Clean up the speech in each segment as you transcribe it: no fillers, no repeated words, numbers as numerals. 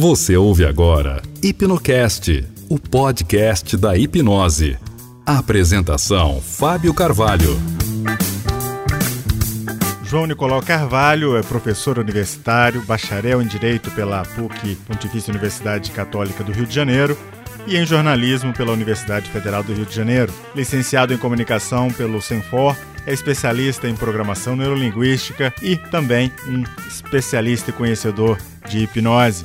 Você ouve agora HipnoCast, o podcast da hipnose. A apresentação, Fábio Carvalho. João Nicolau Carvalho é professor universitário, bacharel em Direito pela PUC, Pontifícia Universidade Católica do Rio de Janeiro, e em Jornalismo pela Universidade Federal do Rio de Janeiro. Licenciado em Comunicação pelo CENFOR, é especialista em Programação Neurolinguística e também um especialista e conhecedor de hipnose.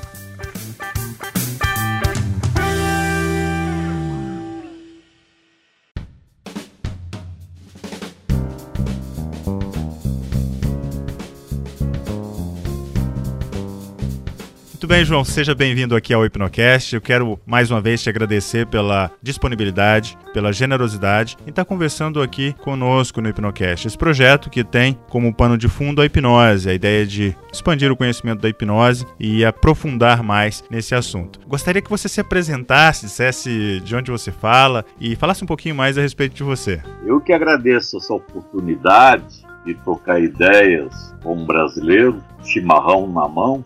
Muito bem, João, seja bem-vindo aqui ao HipnoCast. Eu quero mais uma vez te agradecer pela disponibilidade, pela generosidade em estar conversando aqui conosco no HipnoCast. Esse projeto que tem como pano de fundo a hipnose, a ideia de expandir o conhecimento da hipnose e aprofundar mais nesse assunto. Gostaria que você se apresentasse, dissesse de onde você fala e falasse um pouquinho mais a respeito de você. Eu que agradeço essa oportunidade de trocar ideias com um brasileiro, chimarrão na mão,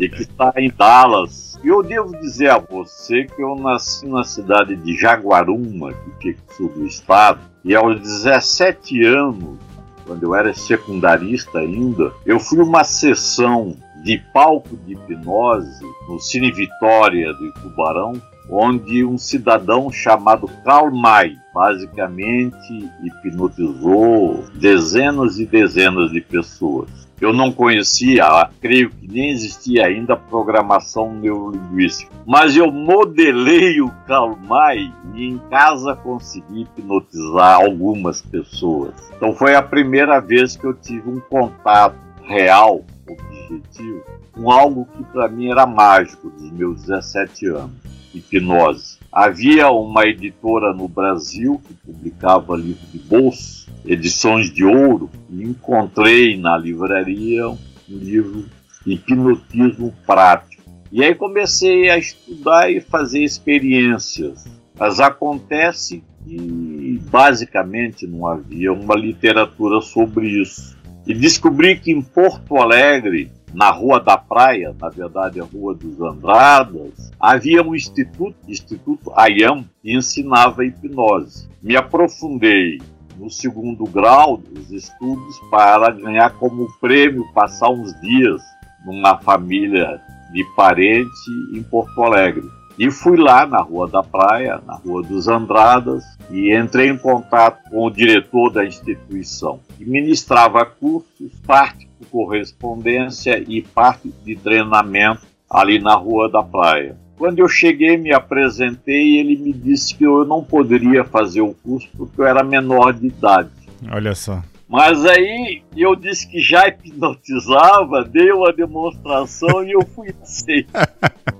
e que está em Dallas. E eu devo dizer a você que eu nasci na cidade de Jaguaruma, que fica no sul do estado, e aos 17 anos, quando eu era secundarista ainda, eu fui uma sessão de palco de hipnose no Cine Vitória do Tubarão, onde um cidadão chamado Karl Mey basicamente hipnotizou dezenas e dezenas de pessoas. Eu não conhecia, creio que nem existia ainda, programação neurolinguística, mas eu modelei o Karl Mey e em casa consegui hipnotizar algumas pessoas. Então foi a primeira vez que eu tive um contato real, objetivo, com algo que para mim era mágico dos meus 17 anos. Hipnose. Havia uma editora no Brasil que publicava livro de bolso, Edições de Ouro, e encontrei na livraria um livro Hipnotismo Prático. E aí comecei a estudar e fazer experiências. Mas acontece que basicamente não havia uma literatura sobre isso. E descobri que em Porto Alegre, na Rua da Praia, na verdade a Rua dos Andradas, havia um Instituto Aiam, que ensinava hipnose. Me aprofundei no segundo grau dos estudos para ganhar como prêmio passar uns dias numa família de parente em Porto Alegre. E fui lá na Rua da Praia, na Rua dos Andradas, e entrei em contato com o diretor da instituição, que ministrava cursos, parte por correspondência e parte de treinamento ali na Rua da Praia. Quando eu cheguei, me apresentei e ele me disse que eu não poderia fazer o curso porque eu era menor de idade. Olha só. Mas aí eu disse que já hipnotizava, dei uma demonstração e eu fui aceito.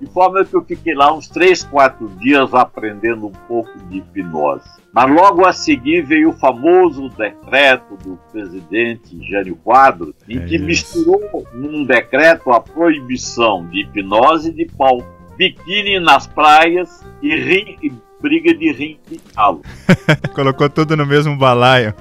De forma que eu fiquei lá uns 3-4 dias aprendendo um pouco de hipnose. Mas logo a seguir veio o famoso decreto do presidente Jânio Quadros, em que misturou num decreto a proibição de hipnose de palco, biquíni nas praias e briga de rim e calo. Colocou tudo no mesmo balaio.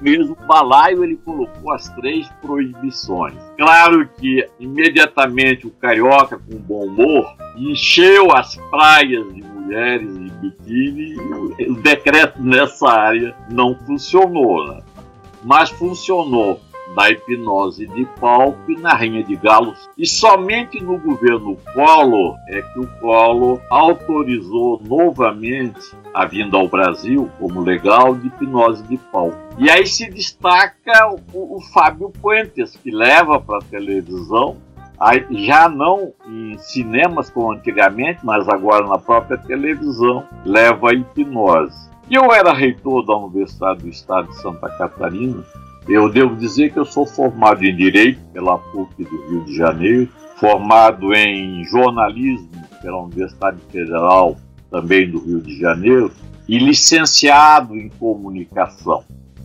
No mesmo balaio ele colocou as 3 proibições. Claro que imediatamente o carioca, com bom humor, encheu as praias de mulheres e biquíni. O decreto nessa área não funcionou, né? Mas funcionou na hipnose de palco e na rinha de galos. E somente no governo Collor é que o Collor autorizou novamente a vinda ao Brasil como legal de hipnose de palco. E aí se destaca o Fábio Poentes, que leva para a televisão, já não em cinemas como antigamente, mas agora na própria televisão, leva a hipnose. E eu era reitor da Universidade do Estado de Santa Catarina. Eu devo dizer que eu sou formado em Direito pela PUC do Rio de Janeiro, formado em Jornalismo pela Universidade Federal também do Rio de Janeiro e licenciado em Comunicação.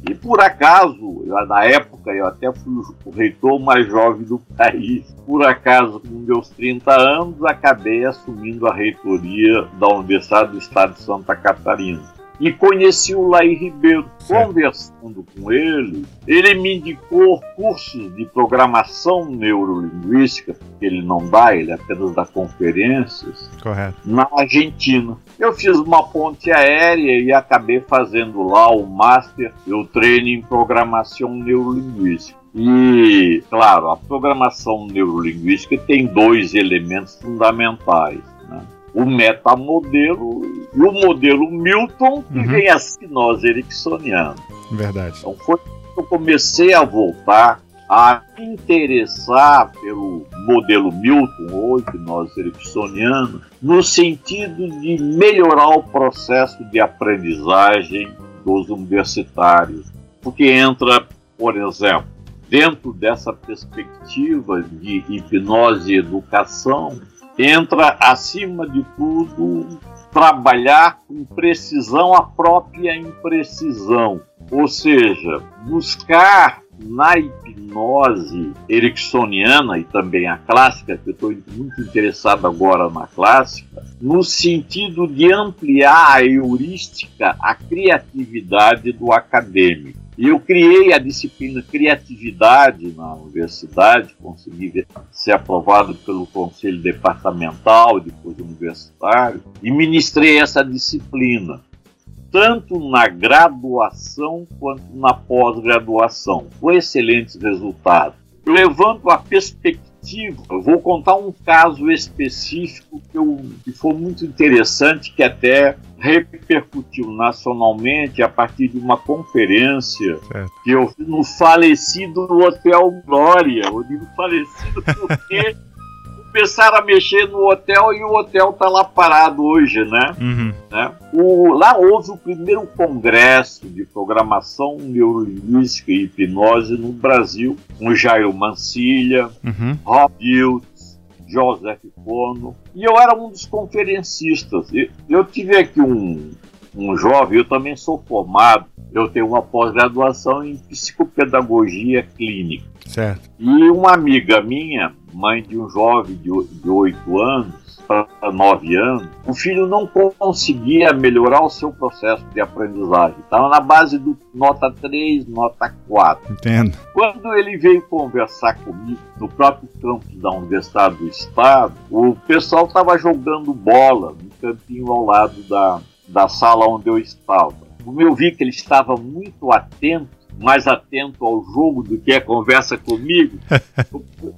E por acaso, na época eu até fui o reitor mais jovem do país, por acaso com meus 30 anos acabei assumindo a reitoria da Universidade do Estado de Santa Catarina. e conheci o Lair Ribeiro. Conversando com ele, ele me indicou cursos de programação neurolinguística, que ele não dá, ele apenas dá conferências, na Argentina. Eu fiz uma ponte aérea e acabei fazendo lá o Master, eu treino em programação neurolinguística. E, claro, a programação neurolinguística tem dois elementos fundamentais, né? O metamodelo e o modelo Milton, que vem a nós ericksoniano. Verdade. Então foi que eu comecei a voltar a me interessar pelo modelo Milton, ou hipnose ericksoniana, no sentido de melhorar o processo de aprendizagem dos universitários. Porque entra, por exemplo, dentro dessa perspectiva de hipnose e educação, entra, acima de tudo, trabalhar com precisão a própria imprecisão. Ou seja, buscar na hipnose ericksoniana e também a clássica, que eu estou muito interessado agora na clássica, no sentido de ampliar a heurística, a criatividade do acadêmico. E eu criei a disciplina Criatividade na universidade, consegui ser aprovado pelo Conselho Departamental, depois universitário, e ministrei essa disciplina, tanto na graduação quanto na pós-graduação, com excelentes resultados. Levando a perspectiva, eu vou contar um caso específico que foi muito interessante, que até repercutiu nacionalmente a partir de uma conferência que eu fiz no falecido Hotel Glória. Eu digo falecido porque começaram a mexer no hotel e o hotel está lá parado hoje, né? Lá houve o primeiro congresso de programação neurolinguística e hipnose no Brasil, com Jair Mancilha, Rob Dilts, Joseph Fono, e eu era um dos conferencistas. Eu tive aqui um jovem, eu também sou formado, eu tenho uma pós-graduação em psicopedagogia clínica. Certo. E uma amiga minha, mãe de um jovem de 8 anos para 9 anos, o filho não conseguia melhorar o seu processo de aprendizagem. Estava na base do nota 3, nota 4. Entendo. Quando ele veio conversar comigo no próprio campus da Universidade do Estado, o pessoal estava jogando bola no campinho ao lado da sala onde eu estava. Como eu vi que ele estava muito atento, mais atento ao jogo do que a conversa comigo,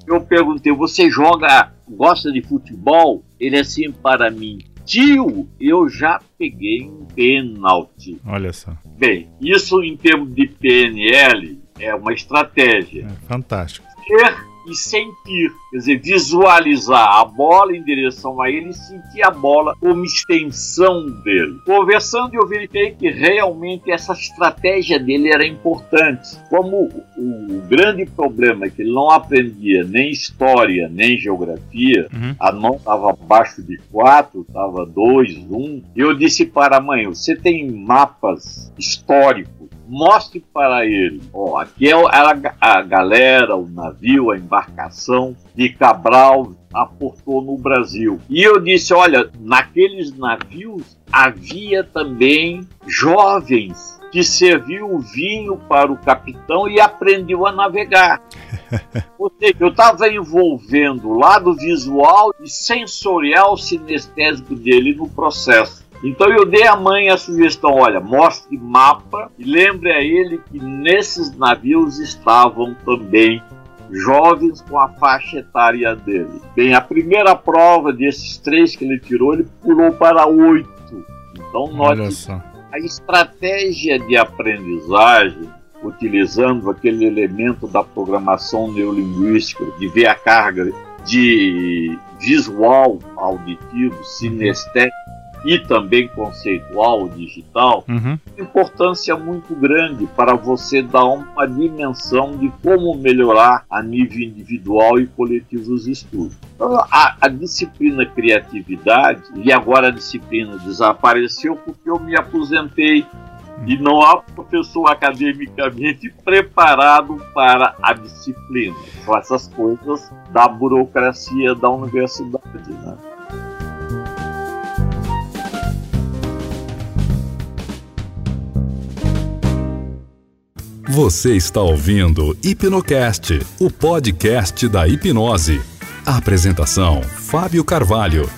eu perguntei: você joga, gosta de futebol? Ele assim para mim: tio, eu já peguei um pênalti. Olha só. Bem, isso em termos de PNL é uma estratégia. É fantástico. Ser e sentir, quer dizer, visualizar a bola em direção a ele e sentir a bola como extensão dele. Conversando, eu verifiquei que realmente essa estratégia dele era importante. Como o grande problema é que ele não aprendia nem história, nem geografia, a nota estava abaixo de 4, estava 2, 1, e eu disse para a mãe: você tem mapas históricos? Mostre para ele, ó, aqui é a galera, o navio, a embarcação de Cabral aportou no Brasil. E eu disse: olha, naqueles navios havia também jovens que serviu o vinho para o capitão e aprendeu a navegar. Ou seja, eu estava envolvendo o lado visual e sensorial sinestésico dele no processo. Então eu dei à mãe a sugestão: olha, mostre mapa e lembre a ele que nesses navios estavam também jovens com a faixa etária dele. Bem, a primeira prova desses 3 que ele tirou, ele pulou para 8. Então note a estratégia de aprendizagem, utilizando aquele elemento da programação neurolinguística, de ver a carga de visual, auditivo, sinestésico, e também conceitual, digital, importância muito grande para você dar uma dimensão de como melhorar a nível individual e coletivo os estudos. Então, a disciplina criatividade, e agora a disciplina desapareceu porque eu me aposentei e não há professor academicamente preparado para a disciplina, com essas coisas da burocracia da universidade, né? Você está ouvindo HipnoCast, o podcast da hipnose. A apresentação, Fábio Carvalho.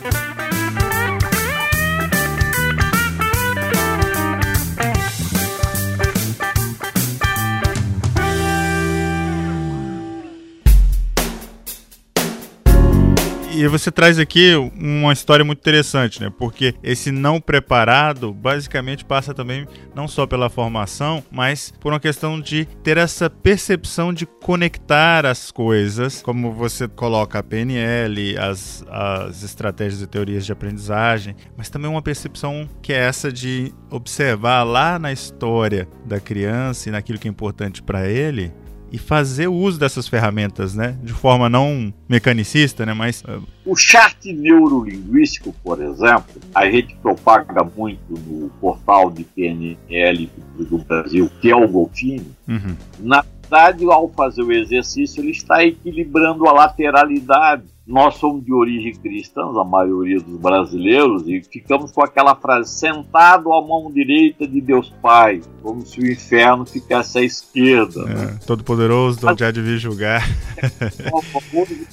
E você traz aqui uma história muito interessante, né? Porque esse não preparado basicamente passa também não só pela formação, mas por uma questão de ter essa percepção de conectar as coisas, como você coloca a PNL, as estratégias e teorias de aprendizagem, mas também uma percepção que é essa de observar lá na história da criança e naquilo que é importante para ele, e fazer o uso dessas ferramentas, né? De forma não mecanicista, né? Mas... O chart neurolinguístico, por exemplo, a gente propaga muito no portal de PNL do Brasil, que é o Golfinho. Uhum. Na verdade, ao fazer o exercício, ele está equilibrando a lateralidade. Nós somos de origem cristã, a maioria dos brasileiros, e ficamos com aquela frase, sentado à mão direita de Deus Pai, como se o inferno ficasse à esquerda. É, né? Todo-Poderoso, de onde há de vir julgar.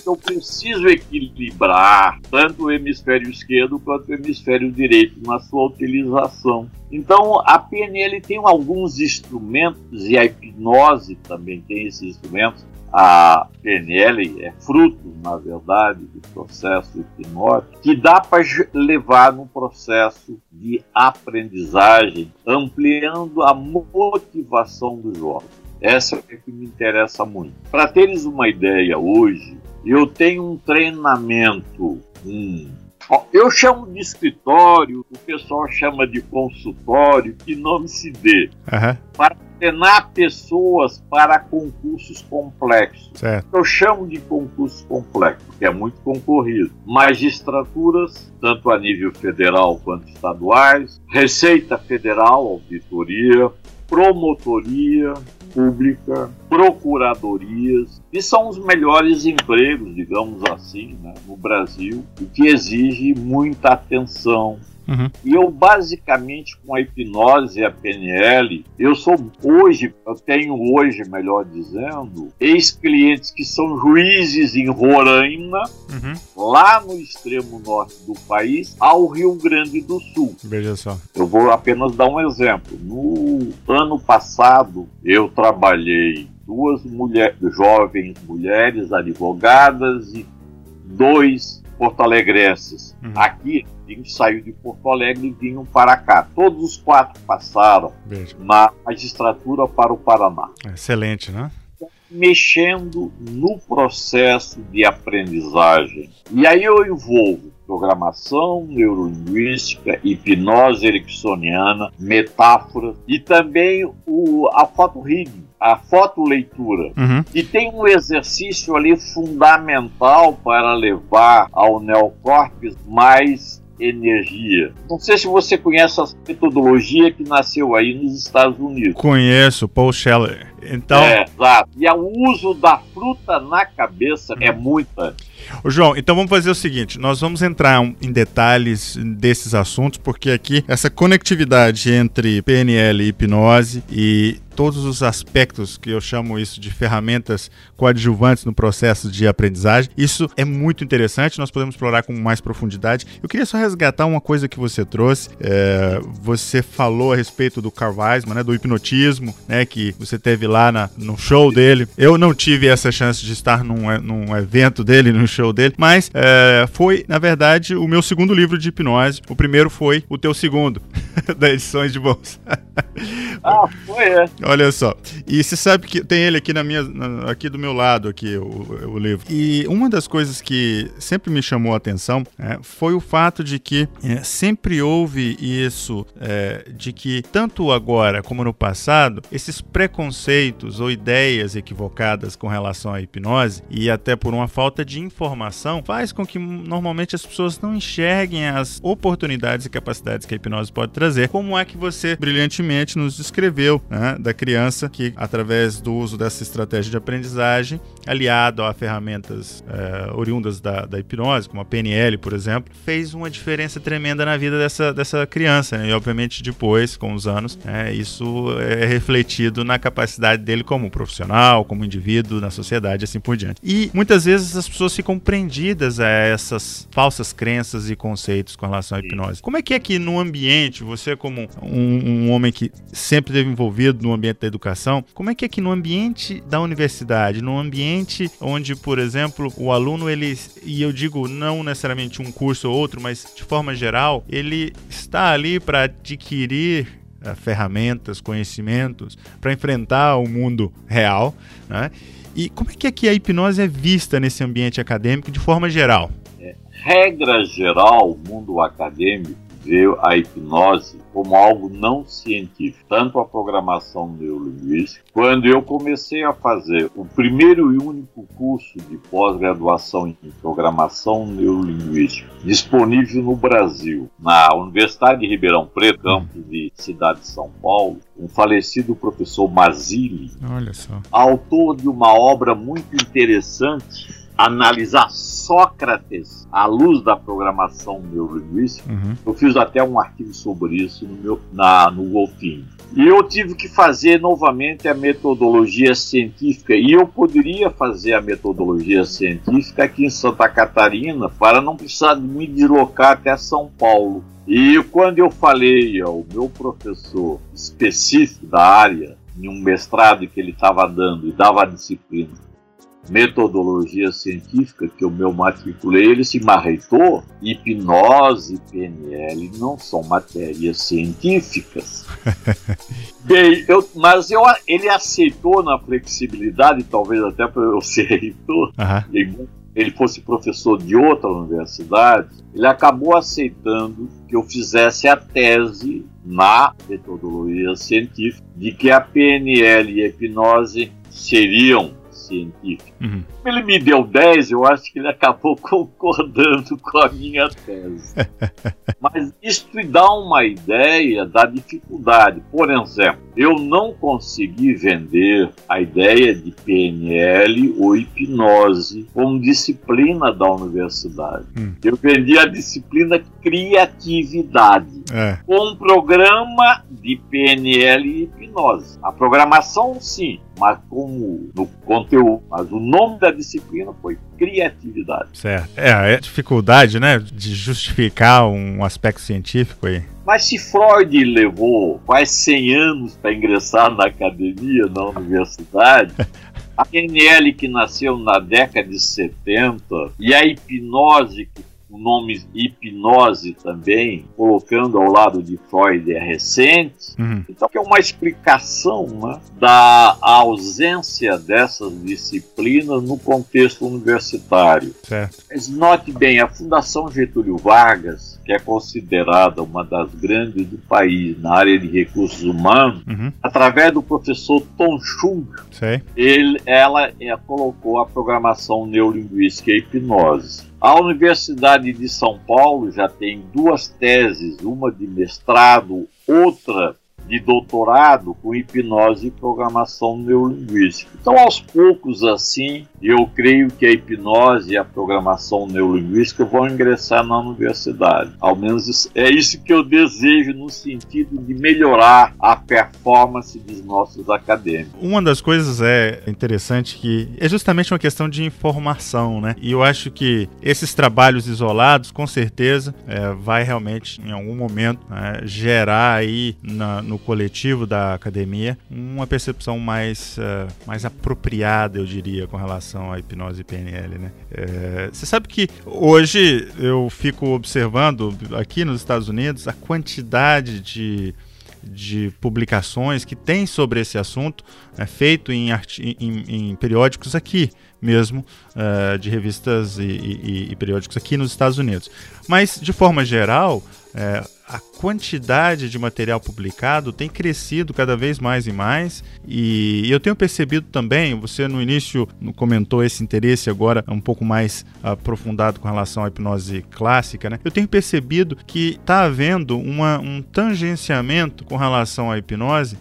Eu preciso equilibrar tanto o hemisfério esquerdo quanto o hemisfério direito na sua utilização. Então, a PNL tem alguns instrumentos, e a hipnose também tem esses instrumentos. A PNL é fruto, na verdade, do processo hipnótico, que dá para levar num processo de aprendizagem, ampliando a motivação do jovem. Essa é que me interessa muito. Para teres uma ideia, hoje, eu tenho um treinamento, eu chamo de escritório, o pessoal chama de consultório, que nome se dê. Uhum. Para treinar pessoas para concursos complexos. Certo. Eu chamo de concurso complexo, que é muito concorrido. Magistraturas, tanto a nível federal quanto estaduais, Receita Federal, auditoria, promotoria pública, procuradorias, que são os melhores empregos, digamos assim, né, no Brasil, e que exige muita atenção. Uhum. E eu, basicamente, com a hipnose e a PNL, eu tenho hoje, melhor dizendo, ex-clientes que são juízes em Roraima, uhum, lá no extremo norte do país, ao Rio Grande do Sul. Veja só. Eu vou apenas dar um exemplo. No ano passado, eu trabalhei jovens mulheres advogadas e 2 porto-alegrenses. Uhum. Aqui, a gente saiu de Porto Alegre e vinham para cá. Todos os 4 passaram na magistratura para o Paraná. Excelente, né? Mexendo no processo de aprendizagem. E aí eu envolvo programação neurolinguística, hipnose ericksoniana, metáfora e também a fotorreading, a fotoleitura. Uhum. E tem um exercício ali fundamental para levar ao neocórtex mais energia. Não sei se você conhece essa metodologia que nasceu aí nos Estados Unidos. Conheço, Paul Scheller. Então... É, exato. E o uso da fruta na cabeça é muita. João, então vamos fazer o seguinte, nós vamos entrar em detalhes desses assuntos, porque aqui essa conectividade entre PNL e hipnose e todos os aspectos que eu chamo isso de ferramentas coadjuvantes no processo de aprendizagem, isso é muito interessante, nós podemos explorar com mais profundidade. Eu queria só resgatar uma coisa que você trouxe, você falou a respeito do Karl Weisman, né, do hipnotismo, né, que você teve lá no show dele. Eu não tive essa chance de estar num evento dele, num show dele, mas foi, na verdade, o meu segundo livro de hipnose. O primeiro foi o teu segundo, da Edições de Ouro. Ah, foi, é. Olha só. E você sabe que tem ele aqui aqui do meu lado, aqui, o livro. E uma das coisas que sempre me chamou a atenção foi o fato de que sempre houve isso, de que tanto agora como no passado, esses preconceitos ou ideias equivocadas com relação à hipnose e até por uma falta de informação faz com que normalmente as pessoas não enxerguem as oportunidades e capacidades que a hipnose pode trazer. Como é que você brilhantemente nos descreveu, né, da criança que, através do uso dessa estratégia de aprendizagem, aliado a ferramentas oriundas da hipnose, como a PNL, por exemplo, fez uma diferença tremenda na vida dessa criança, né? E obviamente depois, com os anos, isso é refletido na capacidade dele como profissional, como indivíduo, na sociedade, assim por diante. E muitas vezes as pessoas ficam prendidas a essas falsas crenças e conceitos com relação à hipnose. Como é que no ambiente, você como um homem que sempre esteve envolvido no ambiente da educação, como é que no ambiente da universidade, no ambiente onde, por exemplo, o aluno, ele, e eu digo não necessariamente um curso ou outro, mas de forma geral, ele está ali para adquirir ferramentas, conhecimentos, para enfrentar o mundo real, né? E como é que a hipnose é vista nesse ambiente acadêmico de forma geral? Regra geral, o mundo acadêmico vê a hipnose como algo não científico, tanto a programação neurolinguística. Quando eu comecei a fazer o primeiro e único curso de pós-graduação em programação neurolinguística disponível no Brasil, na Universidade de Ribeirão Preto, campus de cidade de São Paulo, um falecido professor Mazzilli, autor de uma obra muito interessante, analisar Sócrates à luz da programação neurolinguística. Eu fiz até um artigo sobre isso no Golfinho. E eu tive que fazer novamente a metodologia científica, e eu poderia fazer a metodologia científica aqui em Santa Catarina para não precisar me deslocar até São Paulo. E quando eu falei ao meu professor específico da área, em um mestrado que ele estava dando e dava a disciplina metodologia científica, que eu me matriculei, ele se marretou: hipnose e PNL não são matérias científicas. Bem, ele aceitou na flexibilidade, talvez até para eu ser reitor, ele fosse professor de outra universidade, ele acabou aceitando que eu fizesse a tese na metodologia científica de que a PNL e a hipnose seriam científico. Ele me deu 10, eu acho que ele acabou concordando com a minha tese. Mas isso te dá uma ideia da dificuldade. Por exemplo, eu não consegui vender a ideia de PNL ou hipnose como disciplina da universidade. Eu vendi a disciplina criatividade, com um programa de PNL e hipnose. A programação, sim, mas como no conteúdo, mas o nome da disciplina foi criatividade. Certo. É a dificuldade, né, de justificar um aspecto científico aí. Mas se Freud levou quase 100 anos para ingressar na academia, na universidade, a PNL, que nasceu na década de 70, e a hipnose, que o nome hipnose também, colocando ao lado de Freud, é recente. Então, que é uma explicação, né, da ausência dessas disciplinas no contexto universitário. Certo. Mas note bem, a Fundação Getúlio Vargas, que é considerada uma das grandes do país na área de recursos humanos, através do professor Tom Chung, ela colocou a programação neurolinguística e hipnose. A Universidade de São Paulo já tem 2 teses, uma de mestrado, outra de doutorado, com hipnose e programação neurolinguística. Então, aos poucos, assim, eu creio que a hipnose e a programação neurolinguística vão ingressar na universidade. Ao menos é isso que eu desejo, no sentido de melhorar a performance dos nossos acadêmicos. Uma das coisas interessante, que é justamente uma questão de informação, né? E eu acho que esses trabalhos isolados, com certeza, vai realmente, em algum momento, gerar aí no coletivo da academia uma percepção mais apropriada, eu diria, com relação à hipnose e PNL, né? Você sabe que hoje eu fico observando aqui nos Estados Unidos a quantidade de publicações que tem sobre esse assunto, feito em periódicos aqui mesmo, de revistas e periódicos aqui nos Estados Unidos. Mas, de forma geral, a quantidade de material publicado tem crescido cada vez mais e mais, e eu tenho percebido também, você no início comentou esse interesse agora um pouco mais aprofundado com relação à hipnose clássica, né? Eu tenho percebido que está havendo um tangenciamento com relação à hipnose,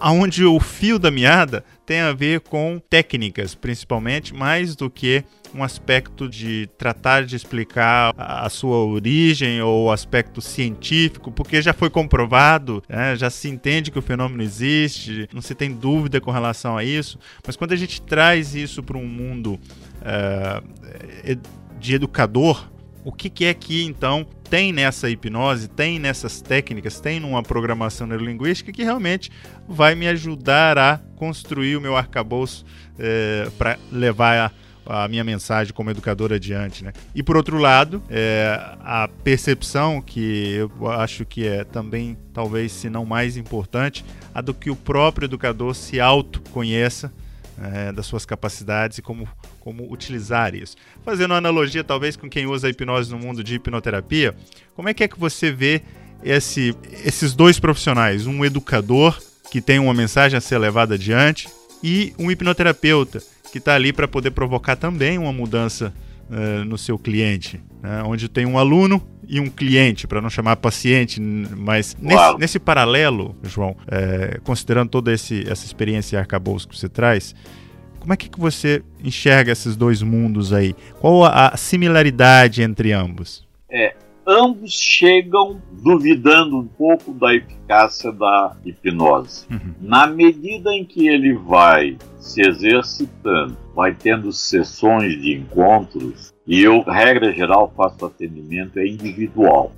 onde o fio da meada tem a ver com técnicas, principalmente, mais do que um aspecto de tratar de explicar a sua origem ou aspecto científico, porque já foi comprovado, né? Já se entende que o fenômeno existe, não se tem dúvida com relação a isso, mas quando a gente traz isso para um mundo de educador, o que é que, então, tem nessa hipnose, tem nessas técnicas, tem numa programação neurolinguística que realmente vai me ajudar a construir o meu arcabouço para levar a minha mensagem como educador adiante, né? E, por outro lado, a percepção que eu acho que é também, talvez, se não mais importante, a do que o próprio educador se autoconheça, das suas capacidades e como utilizar isso. Fazendo uma analogia, talvez, com quem usa a hipnose no mundo de hipnoterapia, como é que você vê esses dois profissionais? Um educador, que tem uma mensagem a ser levada adiante, e um hipnoterapeuta, que está ali para poder provocar também uma mudança no seu cliente, né? Onde tem um aluno e um cliente, para não chamar paciente, mas nesse paralelo, João, considerando toda essa experiência e arcabouço que você traz, como é que você enxerga esses dois mundos aí? Qual a similaridade entre ambos? Ambos chegam duvidando um pouco da eficácia da hipnose. Uhum. Na medida em que ele vai se exercitando, vai tendo sessões de encontros, e eu, regra geral, faço atendimento individual,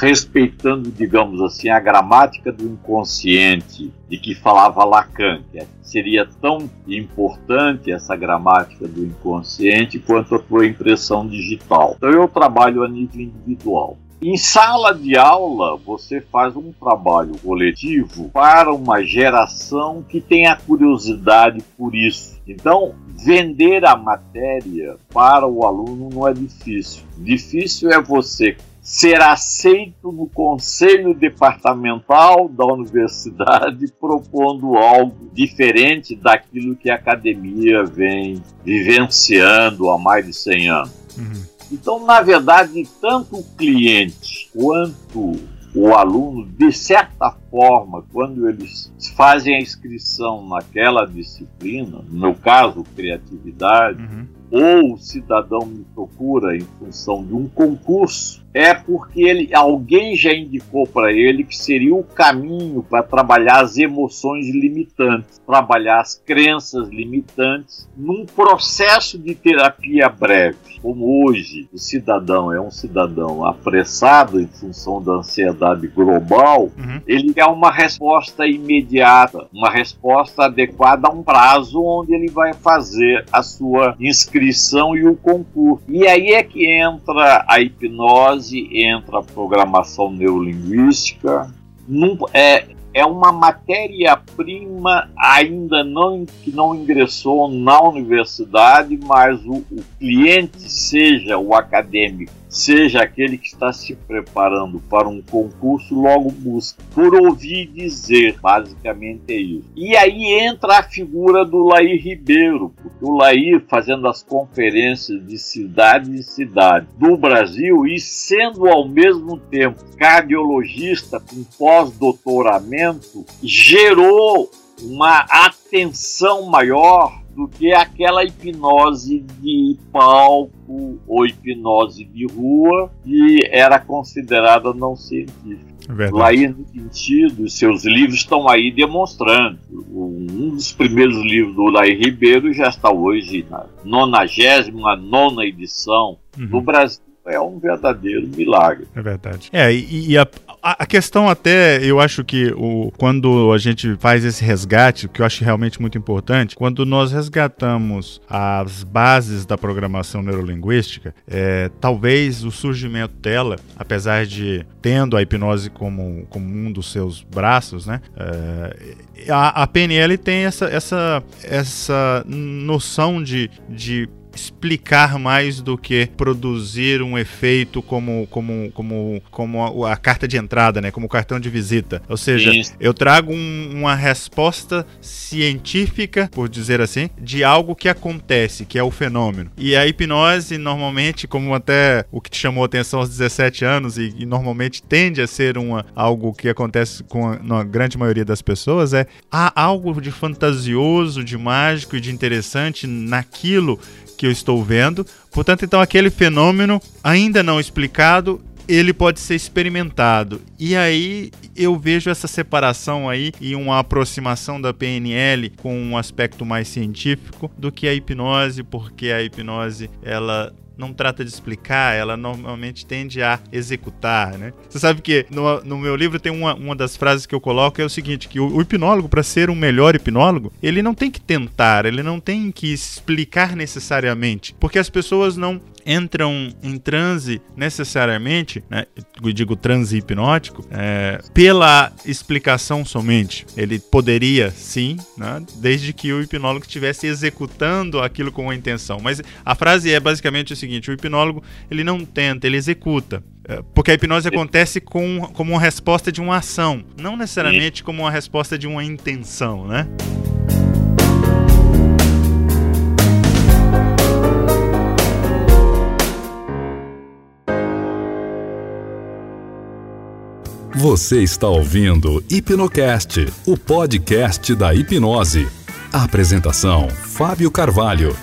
respeitando, digamos assim, a gramática do inconsciente de que falava Lacan, que seria tão importante essa gramática do inconsciente quanto a tua impressão digital. Então eu trabalho a nível individual. Em sala de aula, você faz um trabalho coletivo para uma geração que tem a curiosidade por isso. Então, vender a matéria para o aluno não é difícil. Difícil é você ser aceito no conselho departamental da universidade propondo algo diferente daquilo que a academia vem vivenciando há mais de 100 anos. Uhum. Então, na verdade, tanto o cliente quanto o aluno, de certa forma, quando eles fazem a inscrição naquela disciplina, no meu caso, criatividade, uhum, ou o cidadão me procura em função de um concurso, é porque alguém já indicou para ele que seria o caminho para trabalhar as emoções limitantes, trabalhar as crenças limitantes num processo de terapia breve. Como hoje o cidadão é um cidadão apressado em função da ansiedade global, uhum, ele quer uma resposta imediata, uma resposta adequada a um prazo onde ele vai fazer a sua inscrição e o concurso. E aí é que entra a hipnose, entra a programação neurolinguística, é uma matéria-prima ainda que não ingressou na universidade, mas o cliente, seja o acadêmico, seja aquele que está se preparando para um concurso, logo busca por ouvir dizer, basicamente é isso. E aí entra a figura do Lair Ribeiro, porque o Lair, fazendo as conferências de cidade em cidade do Brasil e sendo ao mesmo tempo cardiologista com pós-doutoramento, gerou uma atenção maior do que aquela hipnose de palco ou hipnose de rua que era considerada não científica. Lair, no sentido, seus livros estão aí demonstrando. Um dos primeiros livros do Lair Ribeiro já está hoje na 99ª edição, uhum, do Brasil. É um verdadeiro milagre. É verdade. E a questão até, eu acho que quando a gente faz esse resgate, que eu acho realmente muito importante, quando nós resgatamos as bases da programação neurolinguística, talvez o surgimento dela, apesar de tendo a hipnose como um dos seus braços, né, a PNL tem essa noção de explicar mais do que produzir um efeito como a carta de entrada, né? Como o cartão de visita. Ou seja, isso. Eu trago uma resposta científica, por dizer assim, de algo que acontece, que é o fenômeno. E a hipnose, normalmente, como até o que te chamou a atenção aos 17 anos e normalmente tende a ser algo que acontece com na grande maioria das pessoas, é há algo de fantasioso, de mágico e de interessante naquilo que eu estou vendo. Portanto, então, aquele fenômeno ainda não explicado, ele pode ser experimentado. E aí eu vejo essa separação aí e uma aproximação da PNL com um aspecto mais científico do que a hipnose, porque a hipnose, ela não trata de explicar, ela normalmente tende a executar, né? Você sabe que no meu livro tem uma das frases que eu coloco, é o seguinte, que o hipnólogo, para ser um melhor hipnólogo, ele não tem que tentar, ele não tem que explicar necessariamente, porque as pessoas não entram em transe necessariamente, né? Eu digo transe hipnótico, pela explicação somente. Ele poderia, sim, né? Desde que o hipnólogo estivesse executando aquilo com a intenção. Mas a frase é basicamente o seguinte, o hipnólogo, ele não tenta, ele executa. Porque a hipnose acontece como uma resposta de uma ação, não necessariamente como uma resposta de uma intenção, né? Você está ouvindo HipnoCast, o podcast da hipnose. A apresentação, Fábio Carvalho.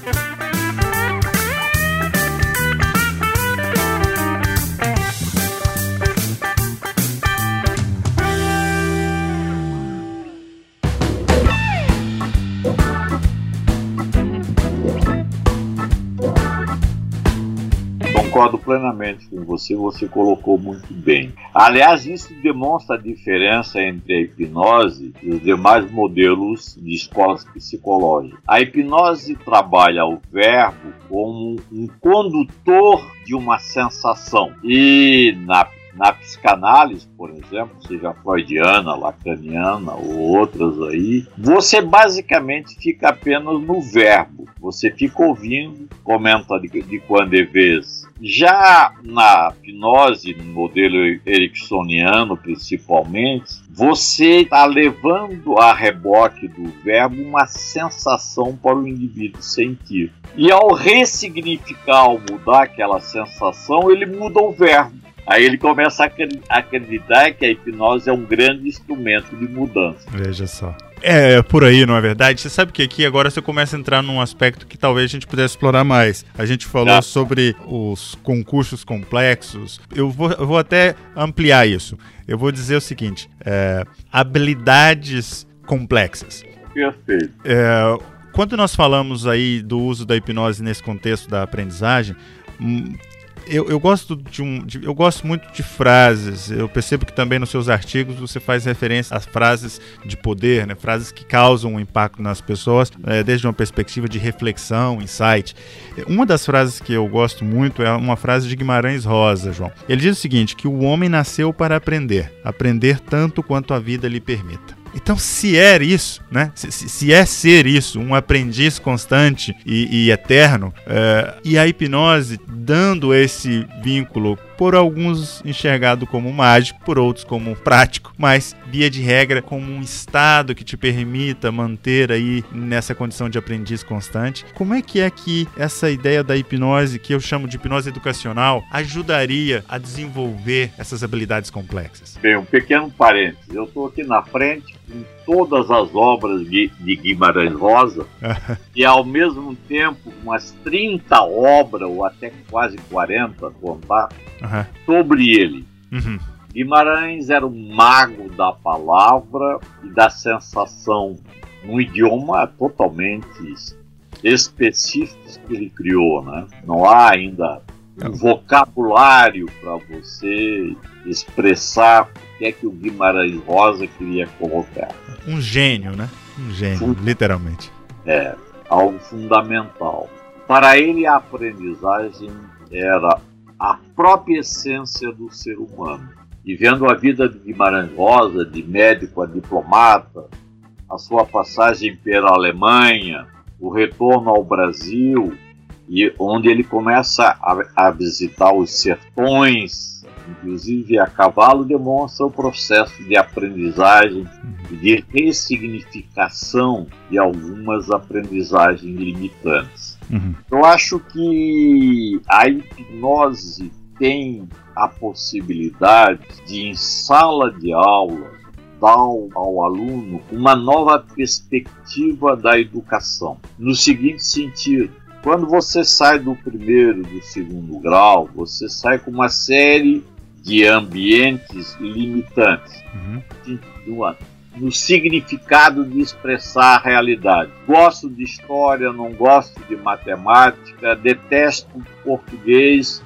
Concordo plenamente com você, você colocou muito bem. Aliás, isso demonstra a diferença entre a hipnose e os demais modelos de escolas psicológicas. A hipnose trabalha o verbo como um condutor de uma sensação. E na psicanálise, por exemplo, seja freudiana, lacaniana ou outras aí, você basicamente fica apenas no verbo. Você fica ouvindo, comenta de quando é vez. Já na hipnose, no modelo ericksoniano principalmente, você está levando a reboque do verbo uma sensação para o indivíduo sentir. E ao ressignificar, ao mudar aquela sensação, ele muda o verbo. Aí ele começa a acreditar que a hipnose é um grande instrumento de mudança. Veja só. É por aí, não é verdade? Você sabe que aqui agora você começa a entrar num aspecto que talvez a gente pudesse explorar mais. A gente falou sobre os concursos complexos. Eu vou até ampliar isso. Eu vou dizer o seguinte. Habilidades complexas. Perfeito. Quando nós falamos aí do uso da hipnose nesse contexto da aprendizagem, eu gosto muito de frases. Eu percebo que também nos seus artigos você faz referência a frases de poder, né? Frases que causam um impacto nas pessoas, desde uma perspectiva de reflexão, insight. Uma das frases que eu gosto muito é uma frase de Guimarães Rosa, João. Ele diz o seguinte, que o homem nasceu para aprender tanto quanto a vida lhe permita. Então, se é isso, né? Se é ser isso, um aprendiz constante e eterno, e a hipnose dando esse vínculo, por alguns enxergado como mágico, por outros como prático, mas via de regra como um estado que te permita manter aí nessa condição de aprendiz constante. Como é que essa ideia da hipnose, que eu chamo de hipnose educacional, ajudaria a desenvolver essas habilidades complexas? Bem, um pequeno parênteses. Eu estou aqui na frente com todas as obras de Guimarães Rosa e ao mesmo tempo umas 30 obras ou até quase 40 contar sobre ele. Guimarães era um mago da palavra e da sensação, num idioma totalmente específico que ele criou, né? Não há ainda um vocabulário para você expressar o que é que o Guimarães Rosa queria colocar. Um gênio, né? Um gênio, literalmente. É, algo fundamental. Para ele, a aprendizagem era a própria essência do ser humano. E vendo a vida de Guimarães Rosa, de médico a diplomata, a sua passagem pela Alemanha, o retorno ao Brasil, e onde ele começa a visitar os sertões, inclusive a cavalo, demonstra o processo de aprendizagem e de ressignificação de algumas aprendizagens limitantes. Uhum. Eu acho que a hipnose tem a possibilidade de, em sala de aula, dar ao aluno uma nova perspectiva da educação, no seguinte sentido: quando você sai do primeiro, do segundo grau, você sai com uma série de ambientes limitantes, no significado de expressar a realidade. Gosto de história, não gosto de matemática, detesto português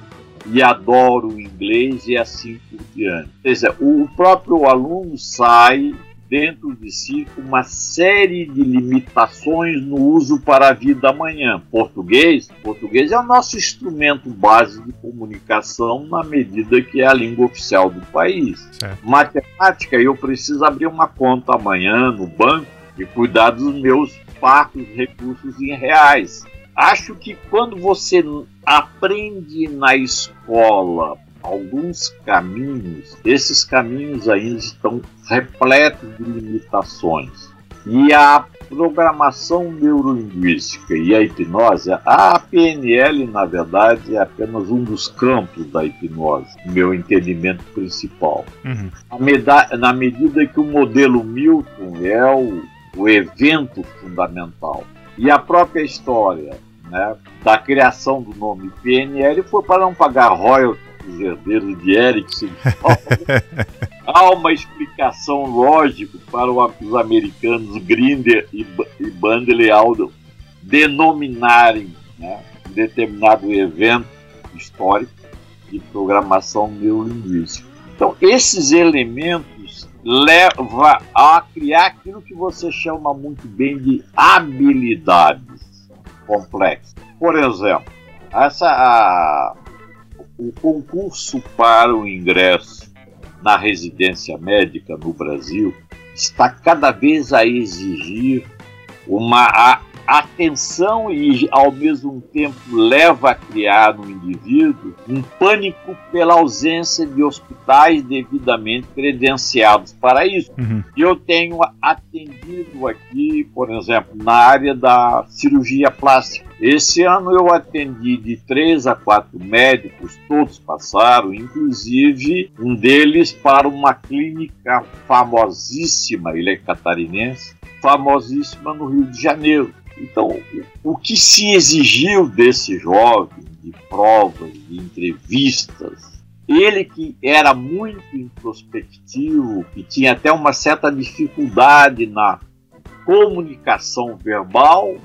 e adoro o inglês, e assim por diante. Ou seja, o próprio aluno sai dentro de si uma série de limitações no uso para a vida amanhã. Português é o nosso instrumento básico de comunicação, na medida que é a língua oficial do país. Certo. Matemática, eu preciso abrir uma conta amanhã no banco e cuidar dos meus parcos recursos em reais. Acho que quando você aprende na escola alguns caminhos, esses caminhos ainda estão repletos de limitações. E a programação neurolinguística e a hipnose, a PNL, na verdade, é apenas um dos campos da hipnose, meu entendimento principal. Uhum. Na medida que o modelo Milton é o evento fundamental, e a própria história, né, da criação do nome PNL foi para não pagar royalties dos herdeiros de Erickson. Há uma explicação lógica para os americanos Grinder e Bandley Alden denominarem, né, um determinado evento histórico de programação neurolinguística. Então, esses elementos leva a criar aquilo que você chama muito bem de habilidades complexas. Por exemplo, o concurso para o ingresso na residência médica no Brasil está cada vez a exigir uma atenção e, ao mesmo tempo, leva a criar no indivíduo um pânico pela ausência de hospitais devidamente credenciados para isso. Uhum. Eu tenho atendido aqui, por exemplo, na área da cirurgia plástica. Esse ano eu atendi de 3 a 4 médicos, todos passaram, inclusive um deles para uma clínica famosíssima, ele é catarinense, famosíssima no Rio de Janeiro. Então, o que se exigiu desse jovem, de provas, de entrevistas, ele que era muito introspectivo, que tinha até uma certa dificuldade na comunicação verbal,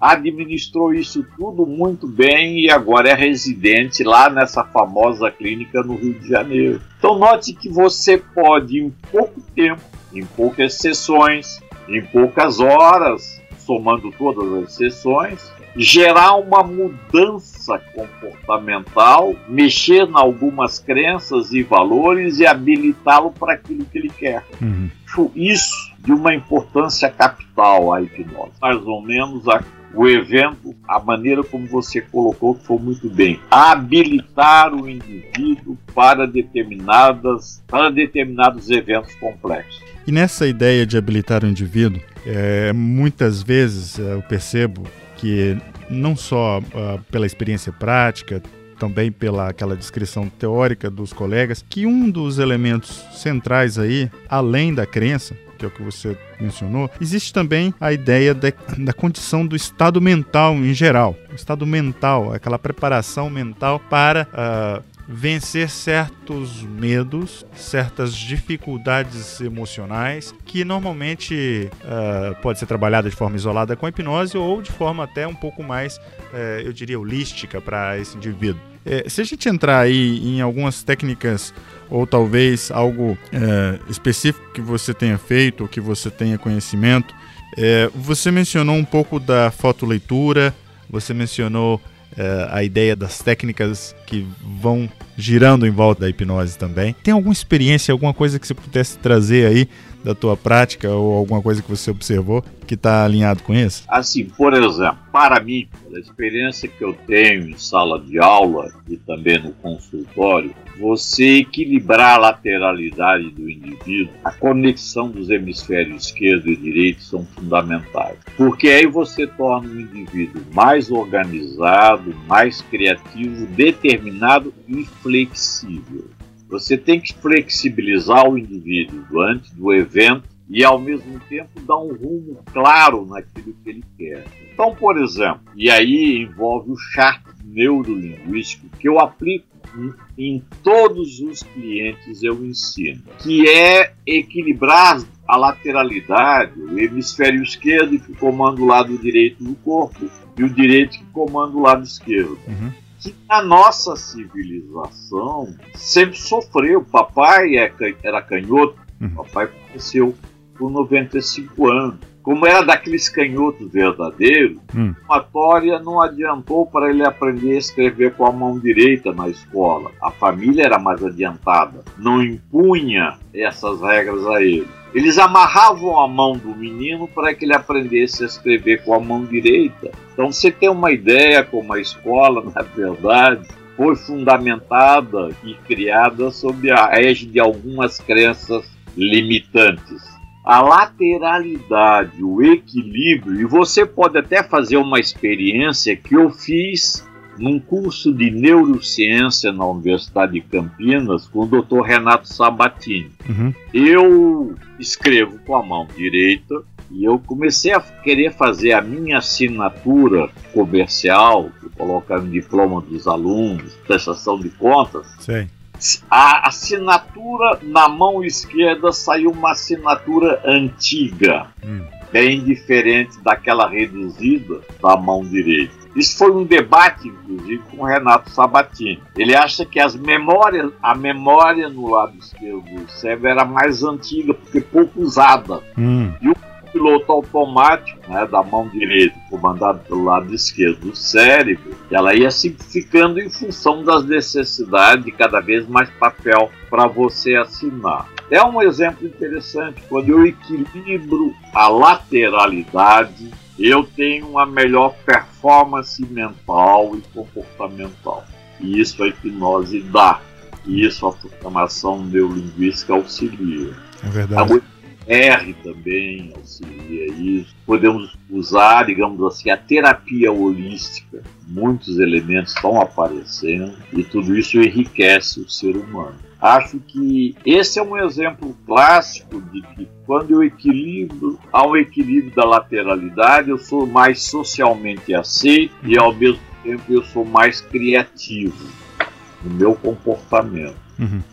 administrou isso tudo muito bem e agora é residente lá nessa famosa clínica no Rio de Janeiro. Então, note que você pode, em pouco tempo, em poucas sessões, em poucas horas, somando todas as sessões, gerar uma mudança comportamental, mexer em algumas crenças e valores e habilitá-lo para aquilo que ele quer. Uhum. Isso de uma importância capital, a hipnose. Mais ou menos o evento, a maneira como você colocou, que foi muito bem. Habilitar o indivíduo para determinados eventos complexos. E nessa ideia de habilitar o indivíduo, muitas vezes eu percebo que não só pela experiência prática, também pela aquela descrição teórica dos colegas, que um dos elementos centrais aí, além da crença, que é o que você mencionou, existe também a ideia da condição do estado mental em geral. O estado mental, aquela preparação mental para vencer certos medos, certas dificuldades emocionais que normalmente pode ser trabalhada de forma isolada com a hipnose ou de forma até um pouco mais, eu diria, holística para esse indivíduo. Se a gente entrar aí em algumas técnicas ou talvez algo específico que você tenha feito ou que você tenha conhecimento, você mencionou um pouco da fotoleitura, você mencionou a ideia das técnicas que vão girando em volta da hipnose também. Tem alguma experiência, alguma coisa que você pudesse trazer aí da tua prática ou alguma coisa que você observou que está alinhado com isso? Assim, por exemplo, para mim, pela experiência que eu tenho em sala de aula e também no consultório, você equilibrar a lateralidade do indivíduo, a conexão dos hemisférios esquerdo e direito são fundamentais. Porque aí você torna o indivíduo mais organizado, mais criativo, determinado e flexível. Você tem que flexibilizar o indivíduo antes do evento e, ao mesmo tempo, dar um rumo claro naquilo que ele quer. Então, por exemplo, e aí envolve o chart neurolinguístico que eu aplico em todos os clientes, eu ensino, que é equilibrar a lateralidade, o hemisfério esquerdo que comanda o lado direito do corpo e o direito que comanda o lado esquerdo. Que na nossa civilização sempre sofreu. Papai era canhoto, papai faleceu por 95 anos. Como era daqueles canhotos verdadeiros, a história não adiantou para ele aprender a escrever com a mão direita na escola. A família era mais adiantada, não impunha essas regras a ele. Eles amarravam a mão do menino para que ele aprendesse a escrever com a mão direita. Então você tem uma ideia como a escola, na verdade, foi fundamentada e criada sob a égide de algumas crenças limitantes. A lateralidade, o equilíbrio, e você pode até fazer uma experiência que eu fiz num curso de neurociência na Universidade de Campinas com o Dr. Renato Sabatini. Eu escrevo com a mão direita e eu comecei a querer fazer a minha assinatura comercial, colocar no diploma dos alunos, prestação de contas. Sim. A assinatura na mão esquerda saiu uma assinatura antiga, bem diferente daquela reduzida da mão direita. Isso foi um debate, inclusive, com o Renato Sabatini. Ele acha que a memória no lado esquerdo do cérebro era mais antiga, porque pouco usada. E o piloto automático, né, da mão direita, comandado pelo lado esquerdo do cérebro, ela ia simplificando em função das necessidades de cada vez mais papel para você assinar. É um exemplo interessante. Quando eu equilibro a lateralidade, eu tenho uma melhor performance mental e comportamental. E isso a hipnose dá. E isso a programação neurolinguística auxilia. É verdade. R também auxilia isso. Podemos usar, digamos assim, a terapia holística. Muitos elementos estão aparecendo e tudo isso enriquece o ser humano. Acho que esse é um exemplo clássico de que quando eu equilibro, há um equilíbrio da lateralidade, eu sou mais socialmente aceito e ao mesmo tempo eu sou mais criativo no meu comportamento.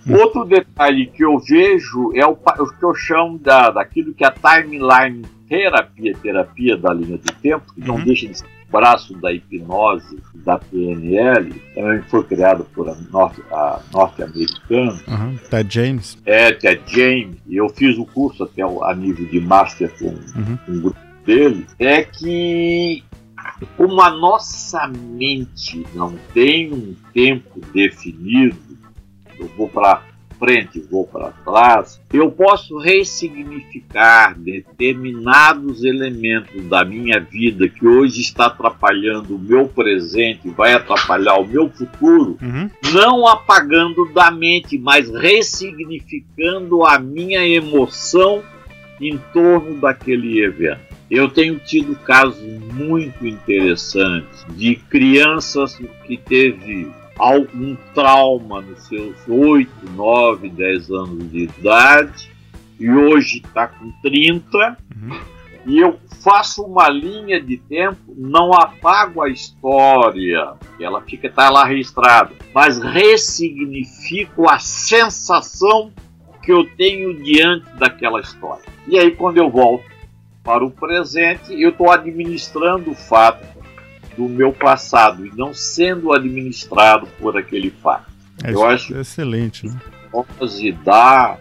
Outro detalhe que eu vejo é o que eu chamo daquilo que é a timeline terapia, terapia da linha do tempo, que não deixa de ser o braço da hipnose, da PNL, também foi criado por norte-americano. Tad James. É, Tad James. E eu fiz o curso até a nível de master com o grupo dele. É que como a nossa mente não tem um tempo definido, eu vou para frente, vou para trás, eu posso ressignificar determinados elementos da minha vida que hoje está atrapalhando o meu presente, vai atrapalhar o meu futuro, não apagando da mente, mas ressignificando a minha emoção em torno daquele evento. Eu tenho tido casos muito interessantes de crianças que teve algum trauma nos seus 8, 9, 10 anos de idade e hoje está com 30, e eu faço uma linha de tempo, não apago a história, ela está lá registrada, mas ressignifico a sensação que eu tenho diante daquela história. E aí quando eu volto para o presente, eu estou administrando o fato do meu passado e não sendo administrado por aquele fato. Eu acho excelente, né? Que dá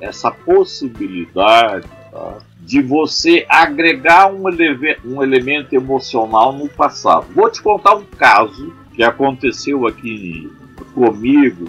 essa possibilidade, tá, de você agregar um elemento emocional no passado. Vou te contar um caso que aconteceu aqui comigo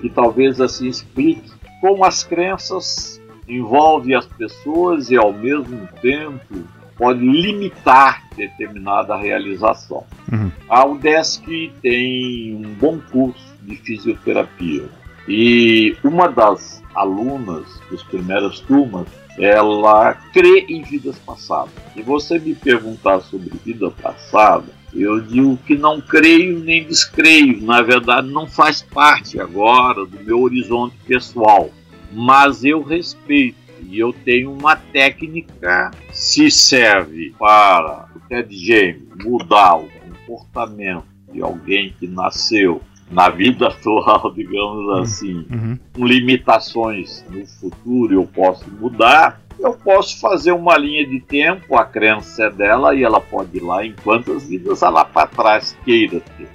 que talvez assim explique como as crenças envolve as pessoas e, ao mesmo tempo, pode limitar determinada realização. Uhum. A UDESC tem um bom curso de fisioterapia e uma das alunas das primeiras turmas, ela crê em vidas passadas. E você me perguntar sobre vida passada, eu digo que não creio nem descreio, na verdade não faz parte agora do meu horizonte pessoal, mas eu respeito e eu tenho uma técnica. Se serve para o Tad James mudar o comportamento de alguém que nasceu na vida atual, digamos assim, com limitações no futuro, eu posso mudar, eu posso fazer uma linha de tempo, a crença é dela e ela pode ir lá em quantas vidas ela para trás queira ter.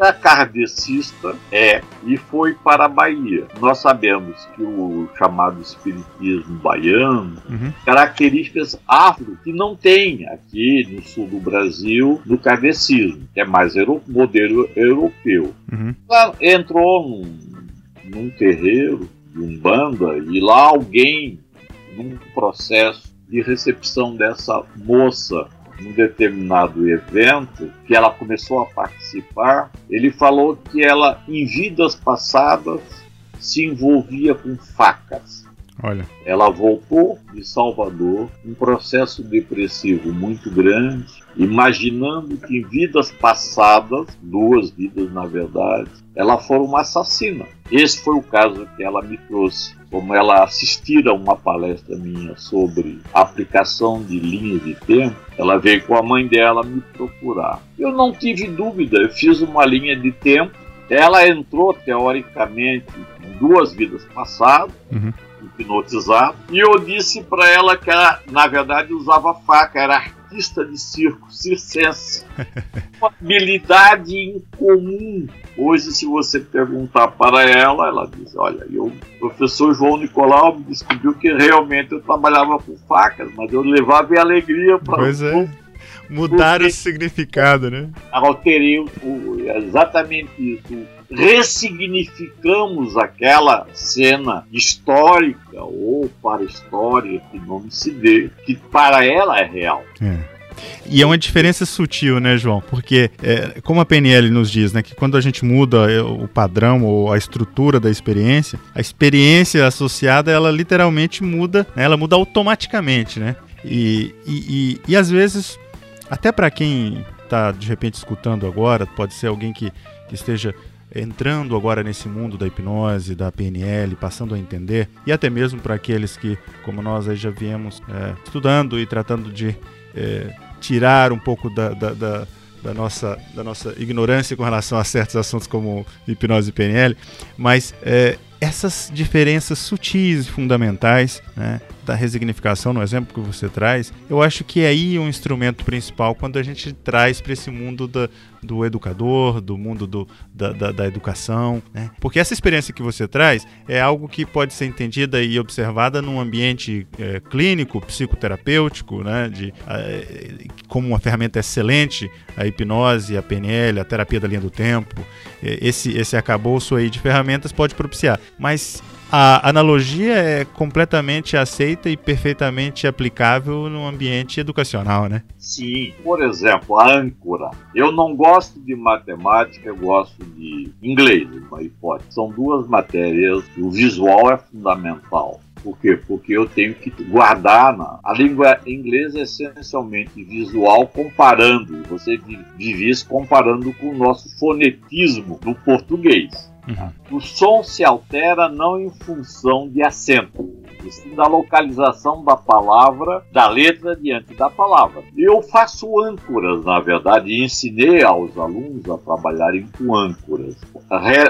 A kardecista e foi para a Bahia. Nós sabemos que o chamado espiritismo baiano, características afro que não tem aqui no sul do Brasil, do kardecismo, que é mais modelo europeu. Ela entrou num terreiro de umbanda e lá alguém, num processo de recepção dessa moça num determinado evento que ela começou a participar, ele falou que ela, em vidas passadas, se envolvia com facas. Olha. Ela voltou de Salvador, um processo depressivo muito grande, imaginando que em vidas passadas, duas vidas na verdade, ela foi uma assassina. Esse foi o caso que ela me trouxe, como ela assistira a uma palestra minha sobre aplicação de linha de tempo, ela veio com a mãe dela me procurar. Eu não tive dúvida, eu fiz uma linha de tempo, ela entrou teoricamente em duas vidas passadas, hipnotizado, e eu disse para ela que ela, na verdade, usava faca, era artista de circo, circense. Uma habilidade incomum. Hoje, se você perguntar para ela, ela diz, olha, o professor João Nicolau me descobriu que realmente eu trabalhava com facas, mas eu levava alegria para... Pois é, mudar o significado, né? Alterei exatamente isso. Ressignificamos aquela cena histórica ou para-histórica, que não se dê, que para ela é real. E é uma diferença sutil, né, João? Porque, como a PNL nos diz, né, que quando a gente muda o padrão ou a estrutura da experiência, a experiência associada, ela literalmente muda, né, ela muda automaticamente, né? E às vezes, até para quem está, de repente, escutando agora, pode ser alguém que esteja entrando agora nesse mundo da hipnose, da PNL, passando a entender, e até mesmo para aqueles que, como nós aí já viemos estudando e tratando de tirar um pouco da nossa ignorância com relação a certos assuntos como hipnose e PNL, mas essas diferenças sutis e fundamentais, né, da resignificação, no exemplo que você traz, eu acho que é aí um instrumento principal quando a gente traz para esse mundo do educador, do mundo da educação, né? Porque essa experiência que você traz é algo que pode ser entendida e observada num ambiente clínico, psicoterapêutico, né? Como uma ferramenta excelente, a hipnose, a PNL, a terapia da linha do tempo, esse acabouço aí de ferramentas pode propiciar, mas a analogia é completamente aceita e perfeitamente aplicável no ambiente educacional, né? Sim, por exemplo, a âncora. Eu não gosto de matemática, eu gosto de inglês, uma hipótese. São duas matérias, o visual é fundamental. Por quê? Porque eu tenho que guardar. A língua inglesa é essencialmente visual, comparando. Você vive isso comparando com o nosso fonetismo no português. O som se altera não em função de acento, e sim da localização da palavra, da letra diante da palavra. Eu faço âncoras, na verdade, e ensinei aos alunos a trabalharem com âncoras.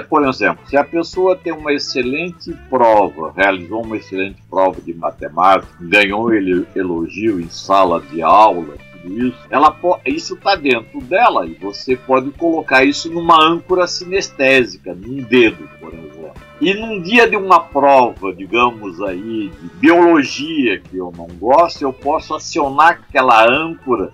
Por exemplo, se a pessoa tem uma excelente prova, realizou uma excelente prova de matemática, ganhou elogio em sala de aula, isso está dentro dela e você pode colocar isso numa âncora sinestésica, num dedo, por exemplo. E num dia de uma prova, digamos aí, de biologia que eu não gosto, eu posso acionar aquela âncora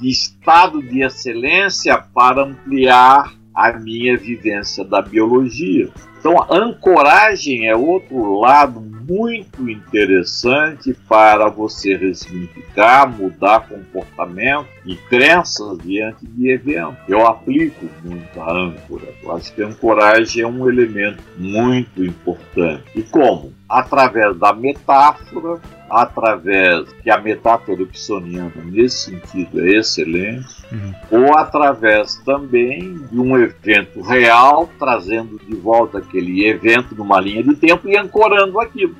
de estado de excelência para ampliar a minha vivência da biologia. Então a ancoragem é outro lado muito interessante para você ressignificar, mudar comportamento e crenças diante de eventos. Eu aplico muito a âncora. Eu acho que a ancoragem é um elemento muito importante. E como? Através da metáfora, através que a metáfora ibsoniana nesse sentido é excelente, ou através também de um evento real, trazendo de volta aquele evento numa linha de tempo e ancorando aquilo,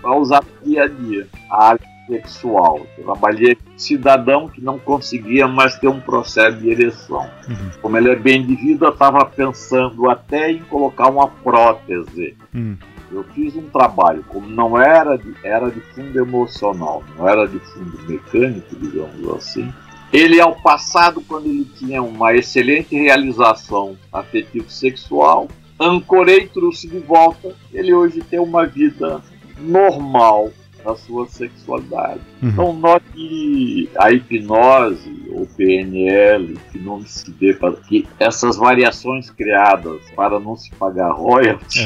para usar dia a dia. A área sexual, eu trabalhei com um cidadão que não conseguia mais ter um processo de ereção. Como ele é bem de vida, eu estava pensando até em colocar uma prótese. Eu fiz um trabalho, como não era de fundo emocional, não era de fundo mecânico, digamos assim. Ele, ao passado, quando ele tinha uma excelente realização afetivo-sexual, ancorei, trouxe de volta. Ele hoje tem uma vida normal na sua sexualidade. Então, note que a hipnose, ou PNL, que não se dê para que essas variações criadas para não se pagar royalties,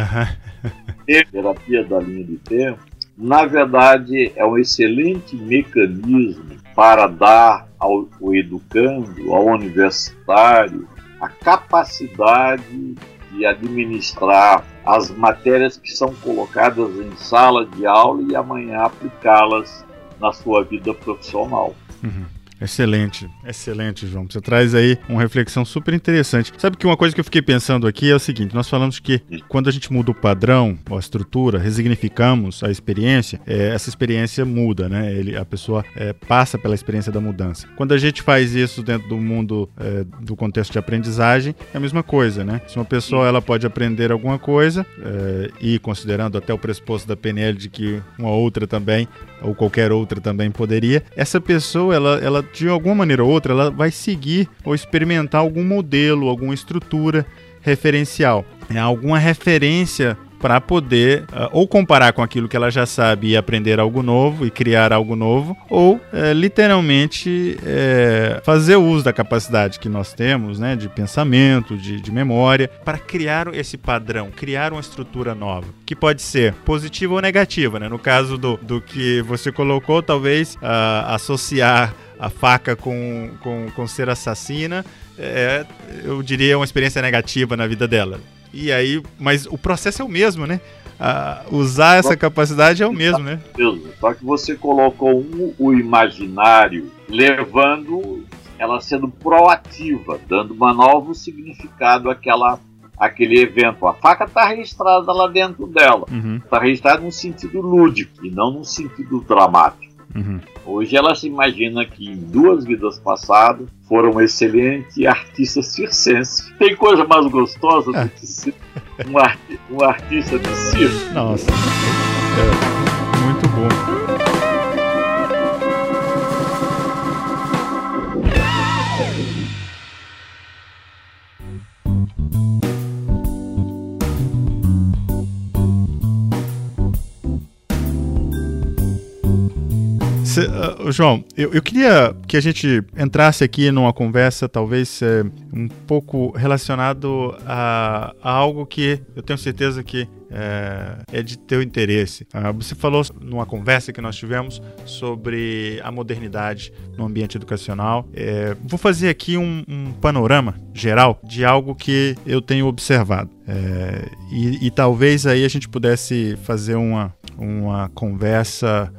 terapia da linha de tempo, na verdade é um excelente mecanismo para dar ao educando, ao universitário, a capacidade de administrar as matérias que são colocadas em sala de aula e amanhã aplicá-las na sua vida profissional. Excelente, excelente, João. Você traz aí uma reflexão super interessante. Sabe que uma coisa que eu fiquei pensando aqui é o seguinte, nós falamos que quando a gente muda o padrão, a estrutura, resignificamos a experiência, essa experiência muda, né? A pessoa passa pela experiência da mudança. Quando a gente faz isso dentro do mundo, do contexto de aprendizagem, é a mesma coisa, né? Se uma pessoa ela pode aprender alguma coisa, e considerando até o pressuposto da PNL de que uma outra também, ou qualquer outra também poderia, essa pessoa, ela de alguma maneira ou outra, ela vai seguir ou experimentar algum modelo, alguma estrutura referencial, alguma referência para poder ou comparar com aquilo que ela já sabe e aprender algo novo e criar algo novo, ou literalmente fazer uso da capacidade que nós temos, né, de pensamento, de memória, para criar esse padrão, criar uma estrutura nova, que pode ser positiva ou negativa, né? No caso do que você colocou, talvez associar a faca com ser assassina, eu diria uma experiência negativa na vida dela. E aí, mas o processo é o mesmo, né? Usar essa capacidade é o mesmo, né? Só que você colocou o imaginário, levando ela sendo proativa, dando um novo significado àquele evento. A faca está registrada lá dentro dela. Está registrada num sentido lúdico e não num sentido dramático. Hoje ela se imagina que em 2 vidas passadas foram excelentes artistas circenses. Tem coisa mais gostosa do que ser um artista de circo? Nossa, muito bom. João, eu queria que a gente entrasse aqui numa conversa talvez um pouco relacionado a algo que eu tenho certeza que é de teu interesse. Você falou numa conversa que nós tivemos sobre a modernidade no ambiente educacional. Vou fazer aqui um panorama geral de algo que eu tenho observado. E talvez aí a gente pudesse fazer uma conversa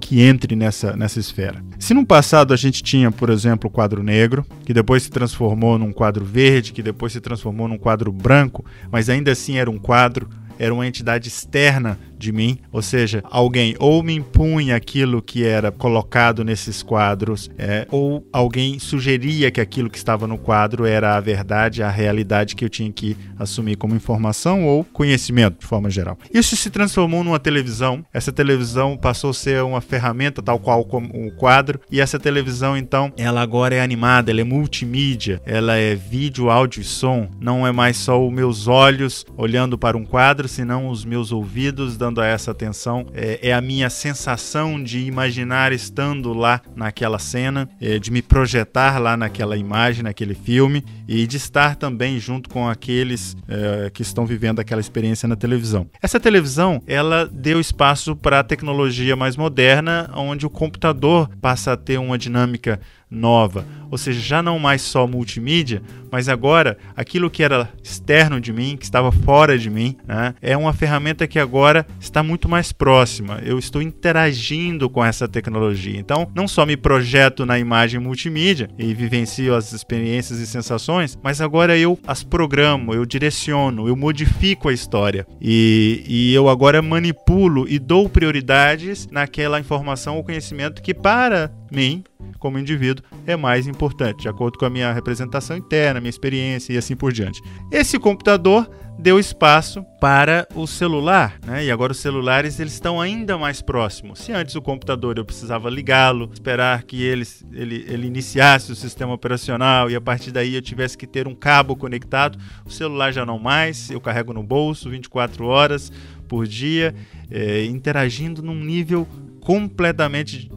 que entre nessa esfera. Se no passado a gente tinha, por exemplo, o quadro negro, que depois se transformou num quadro verde, que depois se transformou num quadro branco, mas ainda assim era um quadro, era uma entidade externa de mim, ou seja, alguém ou me impunha aquilo que era colocado nesses quadros, ou alguém sugeria que aquilo que estava no quadro era a verdade, a realidade que eu tinha que assumir como informação ou conhecimento, de forma geral. Isso se transformou numa televisão, essa televisão passou a ser uma ferramenta tal qual como o quadro, e essa televisão, então, ela agora é animada, ela é multimídia, ela é vídeo, áudio e som, não é mais só os meus olhos olhando para um quadro, senão os meus ouvidos dando voltando a essa atenção, é a minha sensação de imaginar estando lá naquela cena, de me projetar lá naquela imagem, naquele filme, e de estar também junto com aqueles que estão vivendo aquela experiência na televisão. Essa televisão, ela deu espaço para a tecnologia mais moderna, onde o computador passa a ter uma dinâmica nova, ou seja, já não mais só multimídia, mas agora aquilo que era externo de mim, que estava fora de mim, né, é uma ferramenta que agora está muito mais próxima. Eu estou interagindo com essa tecnologia, então não só me projeto na imagem multimídia e vivencio as experiências e sensações, mas agora eu as programo, eu direciono, eu modifico a história e eu agora manipulo e dou prioridades naquela informação ou conhecimento que para mim, como indivíduo, é mais importante, de acordo com a minha representação interna, minha experiência e assim por diante. Esse computador deu espaço para o celular, né? E agora os celulares, eles estão ainda mais próximos. Se antes o computador eu precisava ligá-lo, esperar que ele iniciasse o sistema operacional e a partir daí eu tivesse que ter um cabo conectado, o celular já não mais, eu carrego no bolso 24 horas por dia, interagindo num nível completamente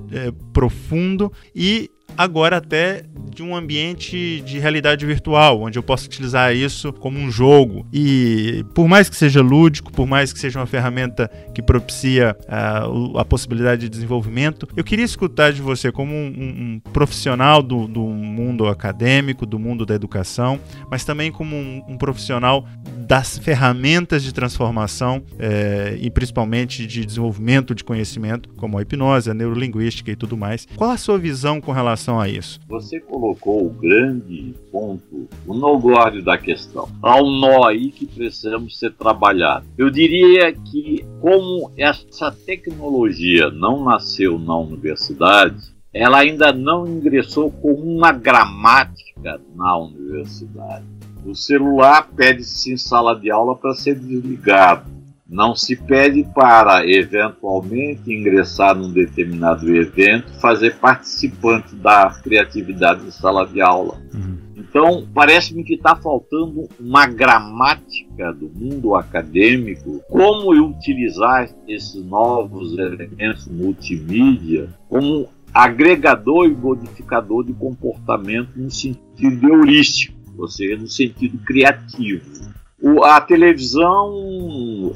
profundo e agora até de um ambiente de realidade virtual, onde eu posso utilizar isso como um jogo. E por mais que seja lúdico, por mais que seja uma ferramenta que propicia a possibilidade de desenvolvimento, eu queria escutar de você como um profissional do mundo acadêmico, do mundo da educação, mas também como um profissional das ferramentas de transformação e principalmente de desenvolvimento de conhecimento, como a hipnose, a neurolinguística e tudo mais. Qual a sua visão com relação a isso? Você colocou o grande ponto, o nogório da questão. Há um nó aí que precisamos ser trabalhado. Eu diria que como essa tecnologia não nasceu na universidade, ela ainda não ingressou com uma gramática na universidade. O celular pede-se em sala de aula para ser desligado. Não se pede para, eventualmente, ingressar num determinado evento, fazer participante da criatividade em sala de aula. Então, parece-me que está faltando uma gramática do mundo acadêmico, como utilizar esses novos elementos multimídia como agregador e modificador de comportamento no sentido heurístico, ou seja, no sentido criativo. A televisão,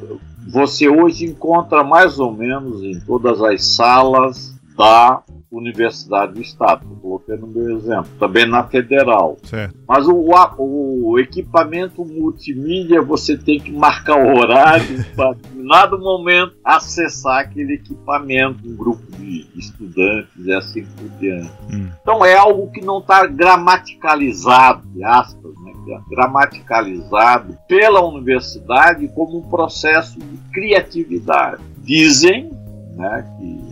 você hoje encontra mais ou menos em todas as salas da Universidade do Estado, coloquei no meu exemplo, também na Federal. Certo. Mas o equipamento multimídia, você tem que marcar o horário para, em determinado momento, acessar aquele equipamento, um grupo de estudantes e assim por diante. Então é algo que não está gramaticalizado, de aspas, né? Gramaticalizado pela universidade como um processo de criatividade. Dizem, né, que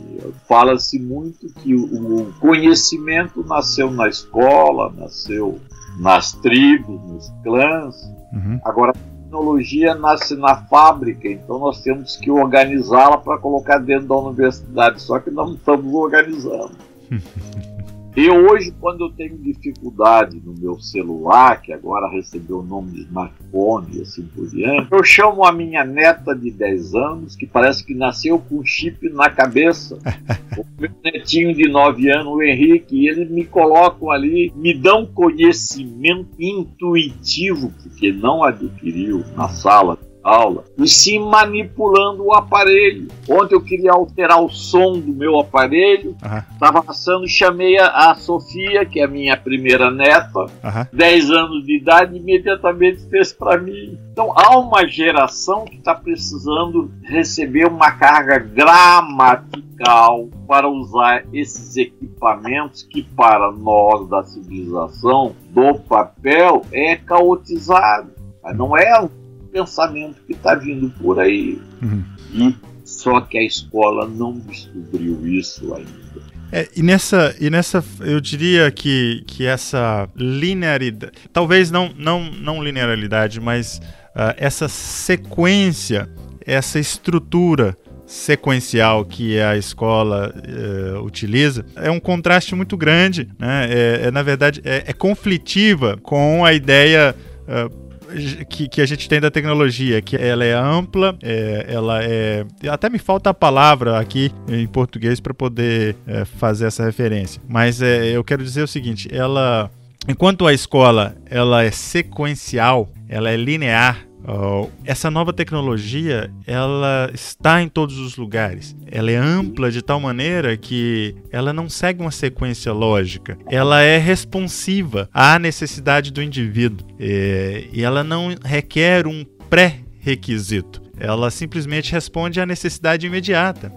fala-se muito que o conhecimento nasceu na escola, nasceu nas tribos, nos clãs. Agora, a tecnologia nasce na fábrica, então nós temos que organizá-la para colocar dentro da universidade, só que não estamos organizando. Eu hoje, quando eu tenho dificuldade no meu celular, que agora recebeu o nome de smartphone e assim por diante, eu chamo a minha neta de 10 anos, que parece que nasceu com chip na cabeça, o meu netinho de 9 anos, o Henrique, e eles me colocam ali, me dão conhecimento intuitivo, porque não adquiriu na sala de aula, e sim manipulando o aparelho. Ontem eu queria alterar o som do meu aparelho, estava passando, chamei a Sofia, que é a minha primeira neta, 10 anos de idade, imediatamente fez para mim. Então há uma geração que está precisando receber uma carga gramatical para usar esses equipamentos que para nós da civilização, do papel, é caotizado. Mas não é pensamento que está vindo por aí. E só que a escola não descobriu isso ainda. E nessa eu diria que essa linearidade, talvez não linearidade, mas essa sequência, essa estrutura sequencial que a escola utiliza, é um contraste muito grande, né? Na verdade, é conflitiva com a ideia que a gente tem da tecnologia, que ela é ampla, ela é... Até me falta a palavra aqui em português para poder fazer essa referência. Mas eu quero dizer o seguinte, ela... Enquanto a escola ela é sequencial, ela é linear, essa nova tecnologia ela está em todos os lugares. Ela é ampla de tal maneira que ela não segue uma sequência lógica. Ela é responsiva à necessidade do indivíduo. E ela não requer um pré-requisito. Ela simplesmente responde à necessidade imediata.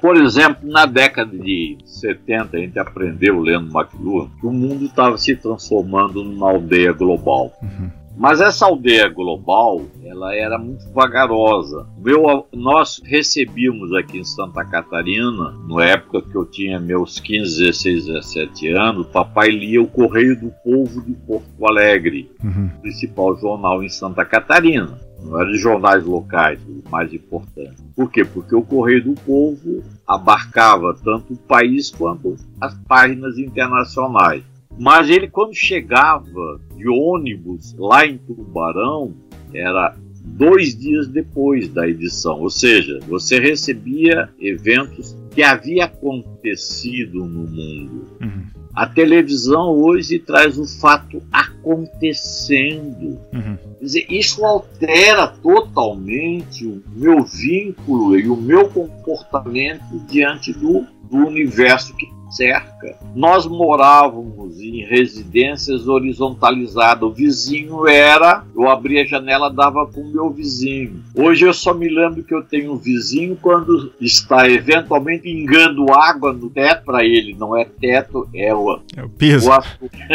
Por exemplo, na década de 70, a gente aprendeu, lendo McLuhan, que o mundo estava se transformando numa aldeia global. Uhum. Mas essa aldeia global, ela era muito vagarosa. Nós recebíamos aqui em Santa Catarina, na época que eu tinha meus 15, 16, 17 anos, papai lia o Correio do Povo de Porto Alegre, uhum, principal jornal em Santa Catarina. Não eram jornais locais, o mais importante. Por quê? Porque o Correio do Povo abarcava tanto o país quanto as páginas internacionais. Mas ele, quando chegava de ônibus lá em Tubarão, era 2 dias depois da edição. Ou seja, você recebia eventos que havia acontecido no mundo. Uhum. A televisão hoje traz o fato acontecendo. Uhum. Quer dizer, isso altera totalmente o meu vínculo e o meu comportamento diante do universo que cerca. Nós morávamos em residências horizontalizadas. O vizinho era... Eu abria a janela, dava para o meu vizinho. Hoje eu só me lembro que eu tenho um vizinho quando está eventualmente pingando água no teto. Para ele não é teto, é o piso.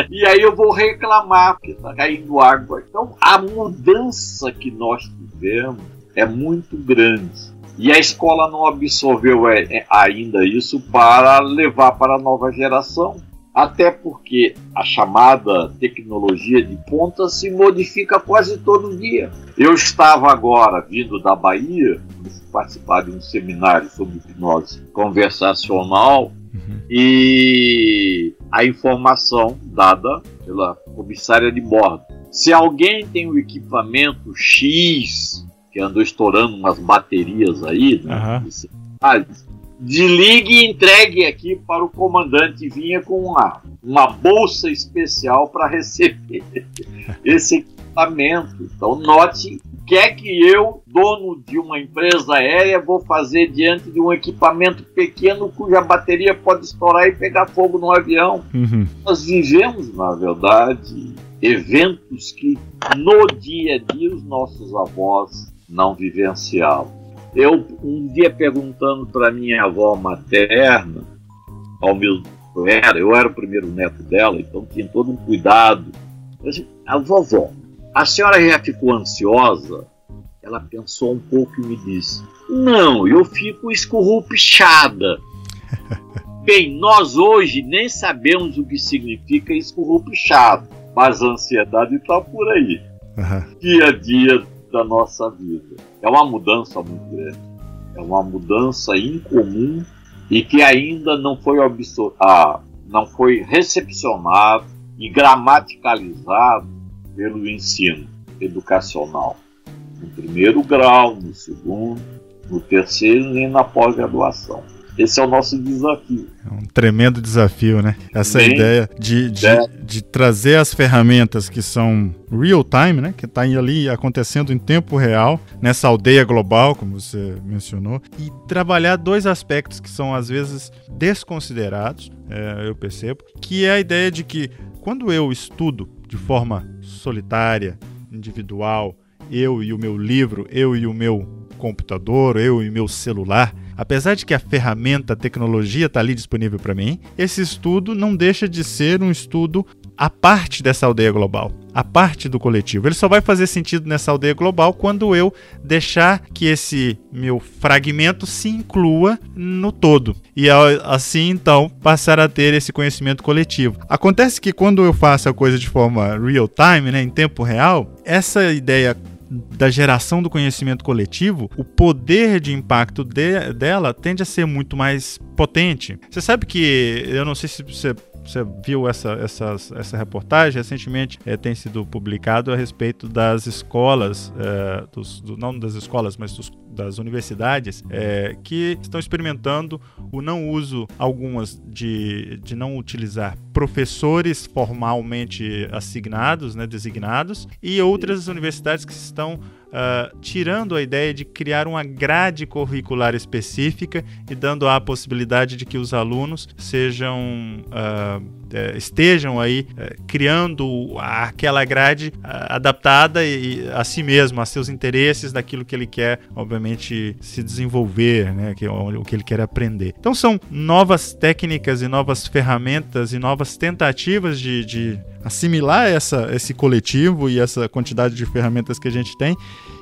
E aí eu vou reclamar porque está caindo água. Então a mudança que nós tivemos é muito grande. E a escola não absorveu ainda isso para levar para a nova geração, até porque a chamada tecnologia de ponta se modifica quase todo dia. Eu estava agora vindo da Bahia, participar de um seminário sobre hipnose conversacional, uhum, e a informação dada pela comissária de bordo. Se alguém tem o equipamento X... que andou estourando umas baterias aí, né? Uhum. Desligue e entregue aqui para o comandante. Vinha com uma bolsa especial para receber esse equipamento. Então note o que é que eu, dono de uma empresa aérea, vou fazer diante de um equipamento pequeno cuja bateria pode estourar e pegar fogo no avião. Uhum. Nós vivemos, na verdade, eventos que no dia a dia os nossos avós não vivenciavam. Eu, um dia, perguntando para minha avó materna, eu era o primeiro neto dela, então tinha todo um cuidado. Eu disse: a vovó, a senhora já ficou ansiosa? Ela pensou um pouco e me disse: não, eu fico escorrupichada. Bem, nós hoje nem sabemos o que significa escorrupichado, mas a ansiedade está por aí. Uhum. Dia a dia da nossa vida. É uma mudança muito grande. É uma mudança incomum e que ainda não foi recepcionado e gramaticalizado pelo ensino educacional. No primeiro grau, no segundo, no terceiro, nem na pós-graduação. Esse é o nosso desafio. É um tremendo desafio, né? Essa ideia de trazer as ferramentas que são real time, né? Que está ali acontecendo em tempo real, nessa aldeia global, como você mencionou, e trabalhar dois aspectos que são, às vezes, desconsiderados, eu percebo, que é a ideia de que, quando eu estudo de forma solitária, individual, eu e o meu livro, eu e o meu computador, eu e meu celular, apesar de que a ferramenta, a tecnologia está ali disponível para mim, esse estudo não deixa de ser um estudo à parte dessa aldeia global, à parte do coletivo. Ele só vai fazer sentido nessa aldeia global quando eu deixar que esse meu fragmento se inclua no todo. E assim, então, passar a ter esse conhecimento coletivo. Acontece que quando eu faço a coisa de forma real time, né, em tempo real, essa ideia da geração do conhecimento coletivo, o poder de impacto dela tende a ser muito mais potente. Você sabe que, eu não sei se você Você viu essa reportagem? Recentemente tem sido publicado a respeito das escolas, não das escolas, mas das universidades, que estão experimentando o não uso, algumas de não utilizar professores formalmente assignados, né, designados, e outras universidades que estão tirando a ideia de criar uma grade curricular específica e dando a possibilidade de que os alunos estejam aí criando aquela grade adaptada a si mesmo, a seus interesses, daquilo que ele quer, obviamente, se desenvolver, né, o que ele quer aprender. Então são novas técnicas e novas ferramentas e novas tentativas de assimilar esse coletivo e essa quantidade de ferramentas que a gente tem,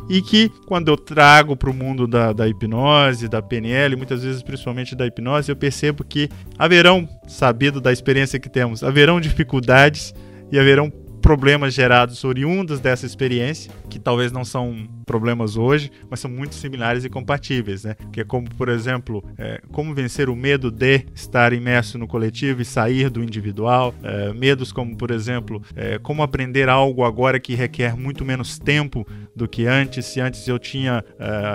e que quando eu trago para o mundo da hipnose, da PNL, muitas vezes principalmente da hipnose, eu percebo que haverão, sabido da experiência que temos, haverão dificuldades e haverão problemas gerados oriundos dessa experiência, que talvez não são problemas hoje, mas são muito similares e compatíveis, né? Que é como, por exemplo, como vencer o medo de estar imerso no coletivo e sair do individual, medos como, por exemplo, como aprender algo agora que requer muito menos tempo do que antes. Se antes eu tinha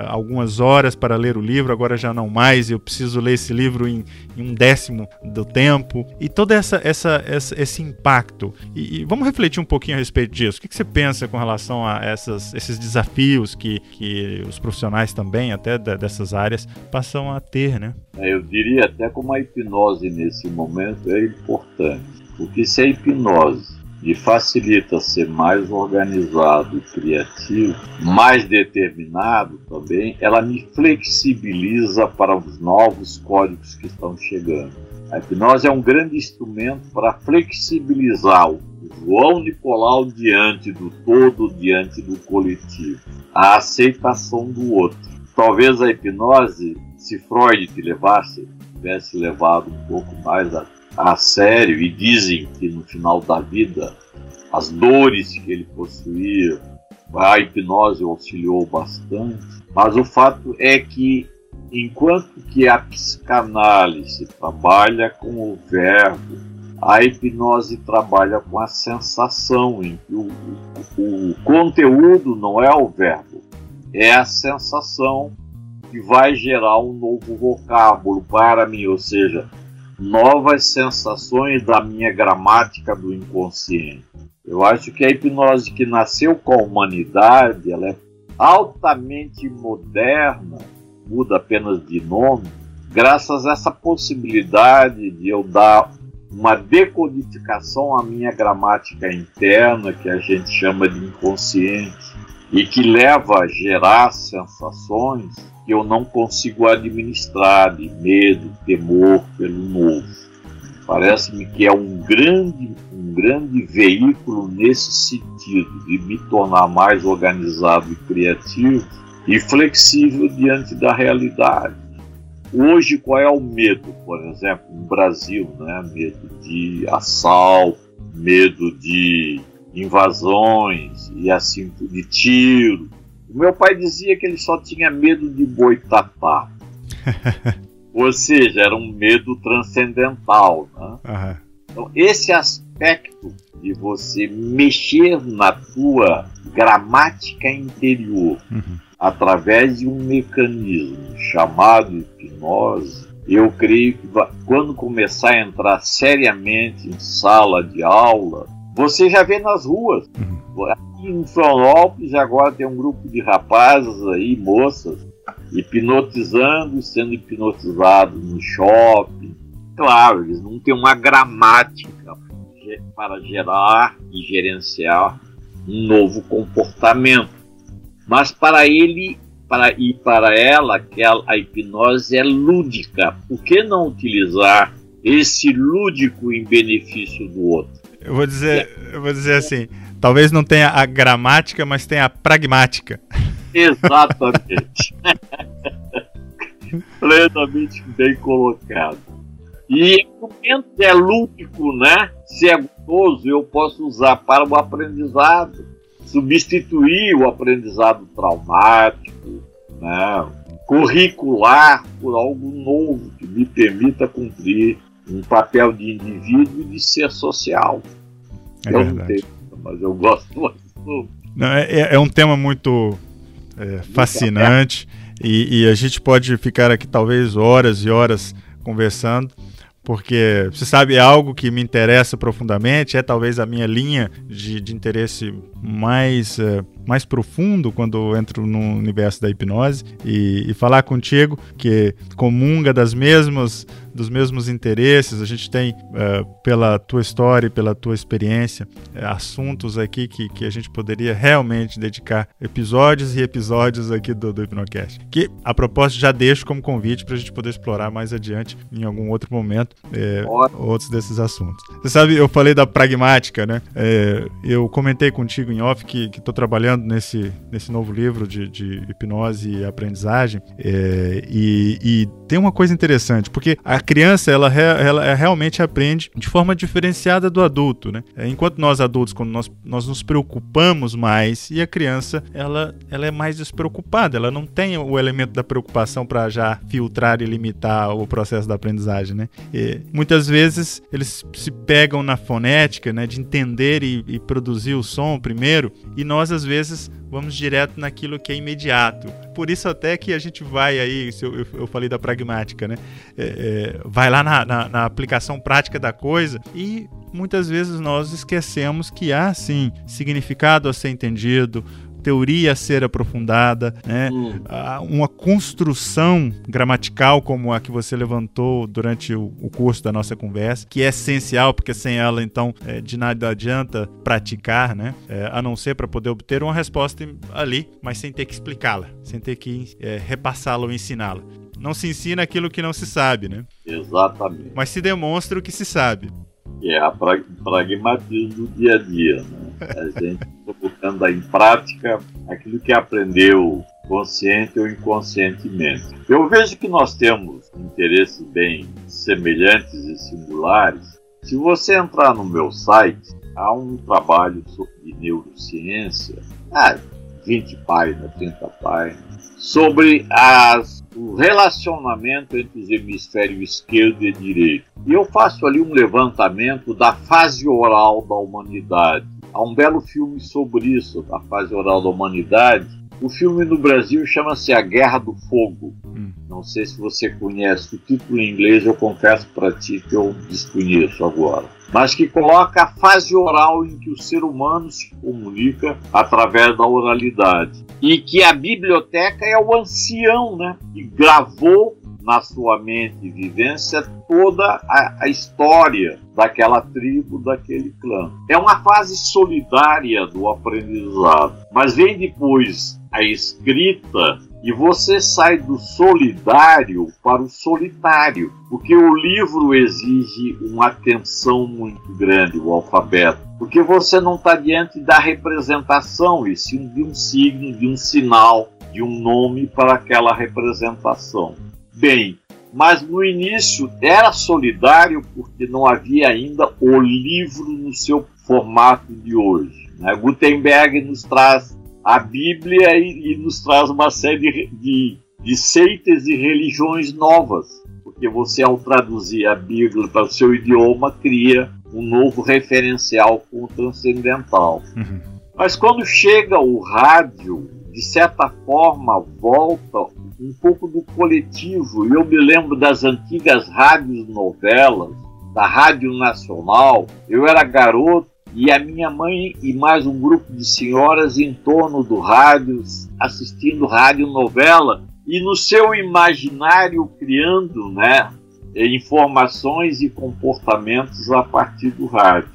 algumas horas para ler o livro, agora já não mais, eu preciso ler esse livro em 1/10 do tempo, e todo esse impacto. E vamos refletir um pouquinho a respeito disso. O que você pensa com relação a esses desafios que os profissionais também, até dessas áreas, passam a ter, né? Eu diria até como a hipnose nesse momento é importante, porque se a hipnose lhe facilita ser mais organizado, criativo, mais determinado também, ela me flexibiliza para os novos códigos que estão chegando. A hipnose é um grande instrumento para flexibilizar o João Nicolau diante do todo, diante do coletivo, a aceitação do outro. Talvez a hipnose, se Freud tivesse levado um pouco mais a sério, e dizem que no final da vida as dores que ele possuía, a hipnose auxiliou bastante, mas o fato é que enquanto que a psicanálise trabalha com o verbo, a hipnose trabalha com a sensação, em que o conteúdo não é o verbo, é a sensação que vai gerar um novo vocábulo para mim, ou seja, novas sensações da minha gramática do inconsciente. Eu acho que a hipnose que nasceu com a humanidade, ela é altamente moderna, muda apenas de nome, graças a essa possibilidade de eu dar uma decodificação à minha gramática interna, que a gente chama de inconsciente, e que leva a gerar sensações que eu não consigo administrar, de medo, temor pelo novo. Parece-me que é um grande veículo nesse sentido, de me tornar mais organizado e criativo e flexível diante da realidade. Hoje, qual é o medo, por exemplo, no Brasil, né? Medo de assalto, medo de invasões e assim, de tiro. O meu pai dizia que ele só tinha medo de boitatá. Ou seja, era um medo transcendental, né? Uhum. Então, esse aspecto de você mexer na tua gramática interior, uhum, através de um mecanismo chamado hipnose, eu creio que quando começar a entrar seriamente em sala de aula, você já vê nas ruas. Aqui em Florianópolis agora tem um grupo de rapazes aí, moças, hipnotizando, sendo hipnotizados no shopping. Claro, eles não têm uma gramática para gerar e gerenciar um novo comportamento. Mas para ela, que a hipnose é lúdica. Por que não utilizar esse lúdico em benefício do outro? Eu vou dizer assim, talvez não tenha a gramática, mas tenha a pragmática. Exatamente. Plenamente bem colocado. E o momento é lúdico, né? Se é gostoso, eu posso usar para o aprendizado. Substituir o aprendizado traumático, né, curricular, por algo novo que me permita cumprir um papel de indivíduo e de ser social. Eu não tenho, mas eu gosto muito. Não, é um tema muito fascinante, e a gente pode ficar aqui talvez horas e horas conversando, porque você sabe, é algo que me interessa profundamente, é talvez a minha linha de interesse mais profundo quando eu entro no universo da hipnose, e falar contigo que comunga dos mesmos interesses. A gente tem, pela tua história e pela tua experiência, assuntos aqui que a gente poderia realmente dedicar episódios e episódios aqui do HipnoCast, que a propósito já deixo como convite para a gente poder explorar mais adiante em algum outro momento outros desses assuntos. Você sabe, eu falei da pragmática, né? Eu comentei contigo em off que estou trabalhando nesse novo livro de hipnose e aprendizagem, e tem uma coisa interessante, porque a criança ela realmente aprende de forma diferenciada do adulto, né? Enquanto nós adultos, quando nós nos preocupamos mais, e a criança ela é mais despreocupada, ela não tem o elemento da preocupação para já filtrar e limitar o processo da aprendizagem, né? E muitas vezes eles se pegam na fonética, né, de entender e produzir o som primeiro, e nós às vezes vamos direto naquilo que é imediato. Por isso até que a gente vai aí, eu falei da pragmática, né? Vai lá na aplicação prática da coisa, e muitas vezes nós esquecemos que há sim significado a ser entendido, teoria a ser aprofundada, né? Uma construção gramatical como a que você levantou durante o curso da nossa conversa, que é essencial, porque sem ela, então, de nada adianta praticar, né? A não ser para poder obter uma resposta ali, mas sem ter que explicá-la, sem ter que repassá-la ou ensiná-la. Não se ensina aquilo que não se sabe, né? Exatamente. Mas se demonstra o que se sabe. É a pragmatismo do dia a dia, né? A gente colocando em prática aquilo que aprendeu consciente ou inconscientemente. Eu vejo que nós temos interesses bem semelhantes e singulares. Se você entrar no meu site, há um trabalho de neurociência, 20 páginas, 30 páginas, sobre o relacionamento entre os hemisférios esquerdo e direito. E eu faço ali um levantamento da fase oral da humanidade. Há um belo filme sobre isso, da fase oral da humanidade. O filme no Brasil chama-se A Guerra do Fogo. Não sei se você conhece. O título em inglês eu confesso para ti que eu desconheço agora. Mas que coloca a fase oral em que o ser humano se comunica através da oralidade. E que a biblioteca é o ancião, né? Que gravou na sua mente e vivência toda a história daquela tribo, daquele clã. É uma fase solidária do aprendizado. Mas vem depois a escrita, e você sai do solidário para o solitário, porque o livro exige uma atenção muito grande, o alfabeto, porque você não está diante da representação, e sim de um signo, de um sinal, de um nome para aquela representação. Bem, mas no início era solidário porque não havia ainda o livro no seu formato de hoje, né? Gutenberg nos traz a Bíblia e nos traz uma série de seitas e religiões novas, porque você, ao traduzir a Bíblia para o seu idioma, cria um novo referencial com o transcendental. Mas quando chega o rádio, de certa forma volta um pouco do coletivo. Eu me lembro das antigas rádios novelas, da Rádio Nacional. Eu era garoto, e a minha mãe e mais um grupo de senhoras em torno do rádio, assistindo rádio novela, e no seu imaginário criando, né, informações e comportamentos a partir do rádio.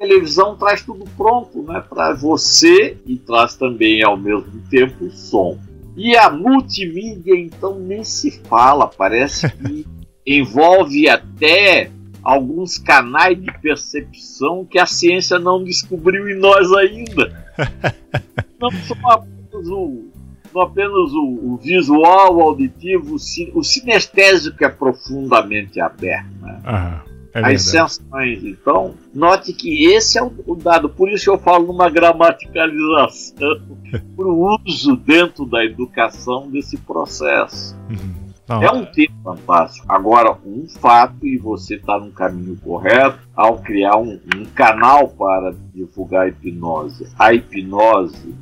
A televisão traz tudo pronto, né, para você, e traz também ao mesmo tempo o som. E a multimídia, então, nem se fala, parece que envolve até alguns canais de percepção que a ciência não descobriu em nós ainda. Não só apenas o visual, o auditivo, o sinestésico é profundamente aberto, né? As sensações. Então, note que esse é o dado. Por isso eu falo numa gramaticalização, para o uso dentro da educação desse processo. Não. É um tema fácil. Agora, um fato, e você está no caminho correto ao criar um canal para divulgar a hipnose. A hipnose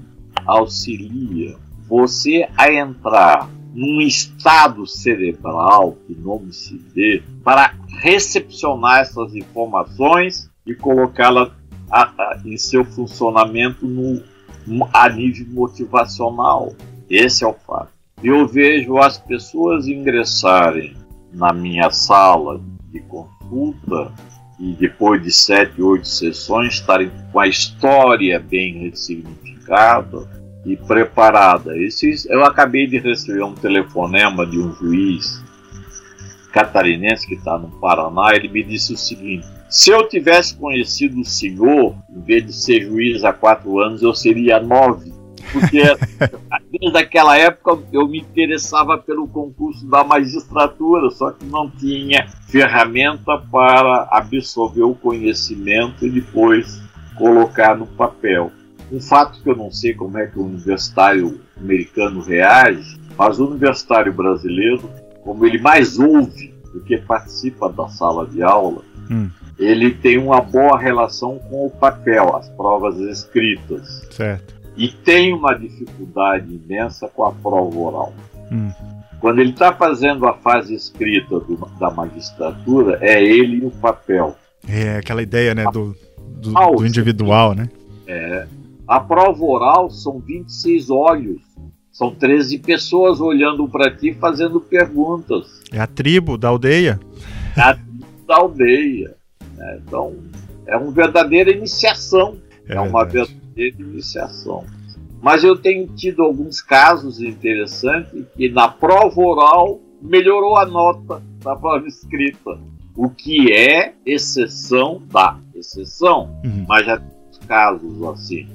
auxilia você a entrar num estado cerebral, que nome se dê, para recepcionar essas informações e colocá-las em seu funcionamento a nível motivacional. Esse é o fato. Eu vejo as pessoas ingressarem na minha sala de consulta e depois de 7, 8 sessões estarem com a história bem ressignificada e preparada. Eu acabei de receber um telefonema de um juiz catarinense que está no Paraná. Ele me disse o seguinte: se eu tivesse conhecido o senhor, em vez de ser juiz há 4 anos, eu seria 9. Porque desde aquela época eu me interessava pelo concurso da magistratura, só que não tinha ferramenta para absorver o conhecimento e depois colocar no papel. Um fato que eu não sei como é que o universitário americano reage, mas o universitário brasileiro, como ele mais ouve do que participa da sala de aula, ele tem uma boa relação com o papel, as provas escritas. Certo. E tem uma dificuldade imensa com a prova oral. Quando ele está fazendo a fase escrita da magistratura, é ele e o papel. É aquela ideia, né, do individual, né? É. A prova oral são 26 olhos. São 13 pessoas olhando para ti, fazendo perguntas. É a tribo da aldeia. É a tribo da aldeia. É, então, é uma verdadeira iniciação. É uma verdadeira iniciação. Mas eu tenho tido alguns casos interessantes que na prova oral melhorou a nota da prova escrita, o que é exceção da exceção, mas já tem casos assim.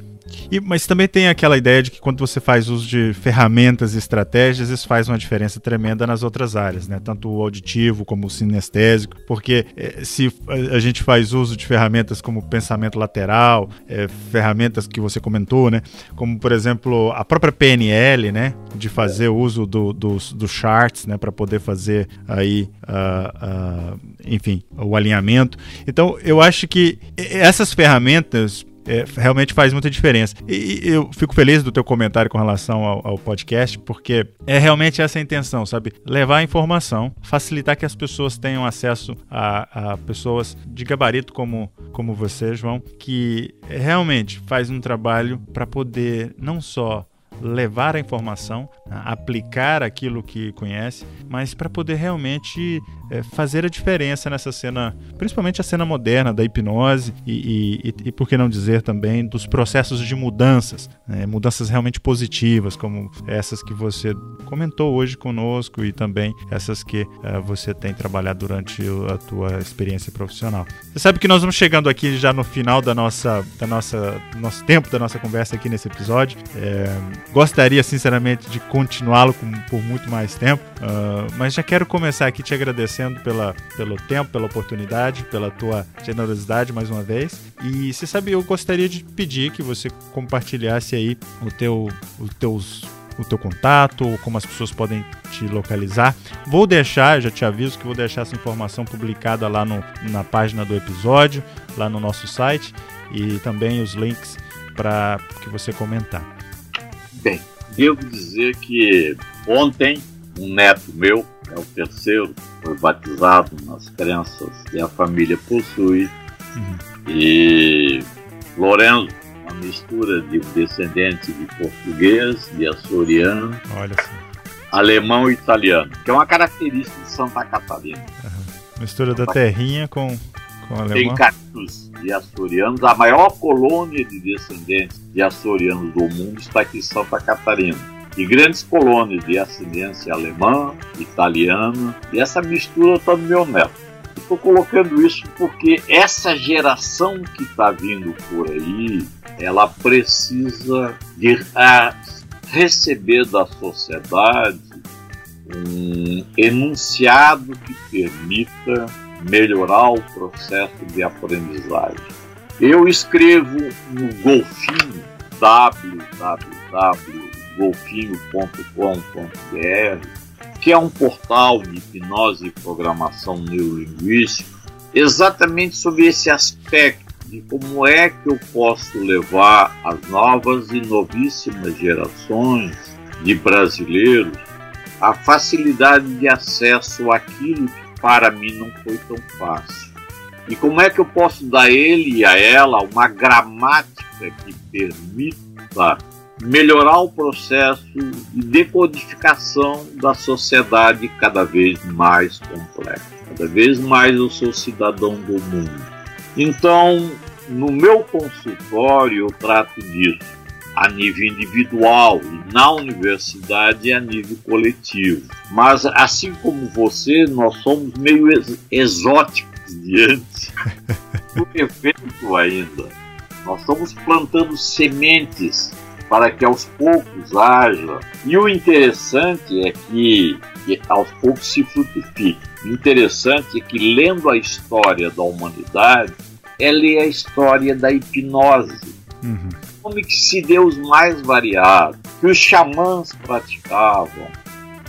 Mas também tem aquela ideia de que quando você faz uso de ferramentas e estratégias, isso faz uma diferença tremenda nas outras áreas, né? Tanto o auditivo como o sinestésico, porque se a gente faz uso de ferramentas como pensamento lateral, ferramentas que você comentou, né? Como, por exemplo, a própria PNL, né? De fazer uso do charts, né? Para poder fazer aí, enfim, o alinhamento. Então, eu acho que essas ferramentas realmente faz muita diferença. E eu fico feliz do teu comentário com relação ao podcast, porque é realmente essa a intenção, sabe? Levar a informação, facilitar que as pessoas tenham acesso a pessoas de gabarito como você, João, que realmente faz um trabalho para poder não só levar a informação, aplicar aquilo que conhece, mas para poder realmente fazer a diferença nessa cena, principalmente a cena moderna da hipnose e por que não dizer também, dos processos de mudanças, né? Mudanças realmente positivas, como essas que você comentou hoje conosco e também essas que você tem trabalhado durante a tua experiência profissional. Você sabe que nós vamos chegando aqui já no final do nosso tempo, da nossa conversa aqui nesse episódio. Gostaria, sinceramente, de continuá-lo por muito mais tempo, mas já quero começar aqui te agradecendo pelo tempo, pela oportunidade, pela tua generosidade mais uma vez. E você sabe, eu gostaria de pedir que você compartilhasse aí o teu contato, ou como as pessoas podem te localizar. Vou deixar, já te aviso que vou deixar essa informação publicada lá na página do episódio, lá no nosso site, e também os links para que você comentar. Bem, devo dizer que ontem um neto meu, é o terceiro, foi batizado nas crenças que a família possui. E Lorenzo, uma mistura de descendente de português, de açoriano, alemão e italiano, que é uma característica de Santa Catarina. Mistura da terrinha com alemão. Tem cactus de açorianos, a maior colônia de descendentes de açorianos do mundo está aqui em Santa Catarina. E grandes colônias de ascendência alemã, italiana, e essa mistura está no meu neto. Estou colocando isso porque essa geração que está vindo por aí, ela precisa de receber da sociedade um enunciado que permita melhorar o processo de aprendizagem. Eu escrevo no Golfinho, www.golfinho.com.br, que é um portal de hipnose e programação neurolinguística, exatamente sobre esse aspecto de como é que eu posso levar as novas e novíssimas gerações de brasileiros a facilidade de acesso àquilo que para mim não foi tão fácil. E como é que eu posso dar a ele e a ela uma gramática que permita melhorar o processo de decodificação da sociedade cada vez mais complexa. Cada vez mais eu sou cidadão do mundo. Então, no meu consultório eu trato disso a nível individual e na universidade a nível coletivo. Mas, assim como você, nós somos meio exóticos diante do efeito ainda. Nós estamos plantando sementes para que aos poucos haja. E o interessante é que aos poucos se frutifique. O interessante é que, lendo a história da humanidade, é ler a história da hipnose. Como que se deu os mais variados, que os xamãs praticavam,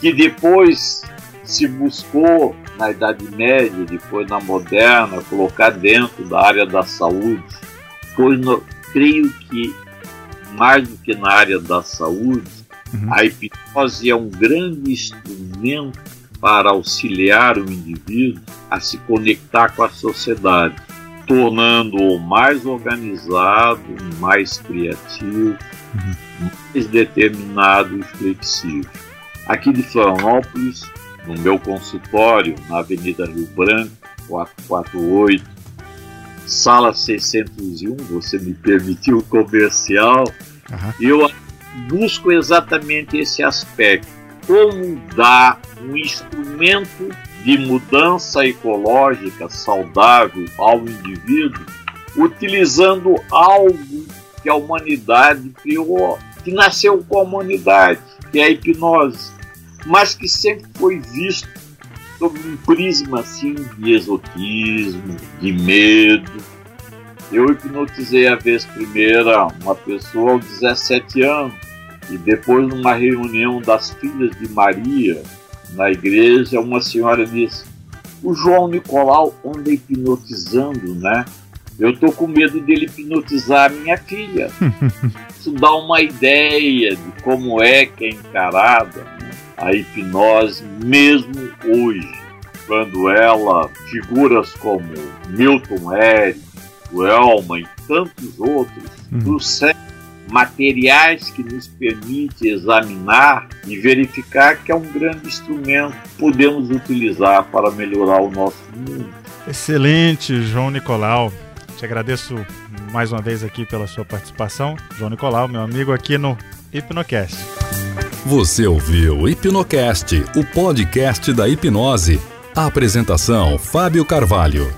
que depois se buscou, na Idade Média, depois na Moderna, colocar dentro da área da saúde. Pois creio que mais do que na área da saúde, a hipnose é um grande instrumento para auxiliar o indivíduo a se conectar com a sociedade, tornando-o mais organizado, mais criativo, mais determinado e flexível. Aqui de Florianópolis, no meu consultório, na Avenida Rio Branco, 448, Sala 601, você me permitiu o comercial, eu busco exatamente esse aspecto, como dar um instrumento de mudança ecológica saudável ao indivíduo, utilizando algo que a humanidade criou, que nasceu com a humanidade, que é a hipnose, mas que sempre foi visto sobre um prisma assim de exotismo, de medo. Eu hipnotizei a vez primeira uma pessoa aos 17 anos e depois numa reunião das filhas de Maria na igreja, uma senhora disse: o João Nicolau anda hipnotizando, né? Eu estou com medo dele hipnotizar a minha filha. Isso dá uma ideia de como é que é encarada, né, a hipnose mesmo hoje, quando ela, figuras como Milton Eric, Elman e tantos outros, trouxeram materiais que nos permitem examinar e verificar que é um grande instrumento que podemos utilizar para melhorar o nosso mundo. Excelente, João Nicolau. Te agradeço mais uma vez aqui pela sua participação. João Nicolau, meu amigo aqui no HipnoCast. Você ouviu o HipnoCast, o podcast da hipnose. A apresentação, Fábio Carvalho.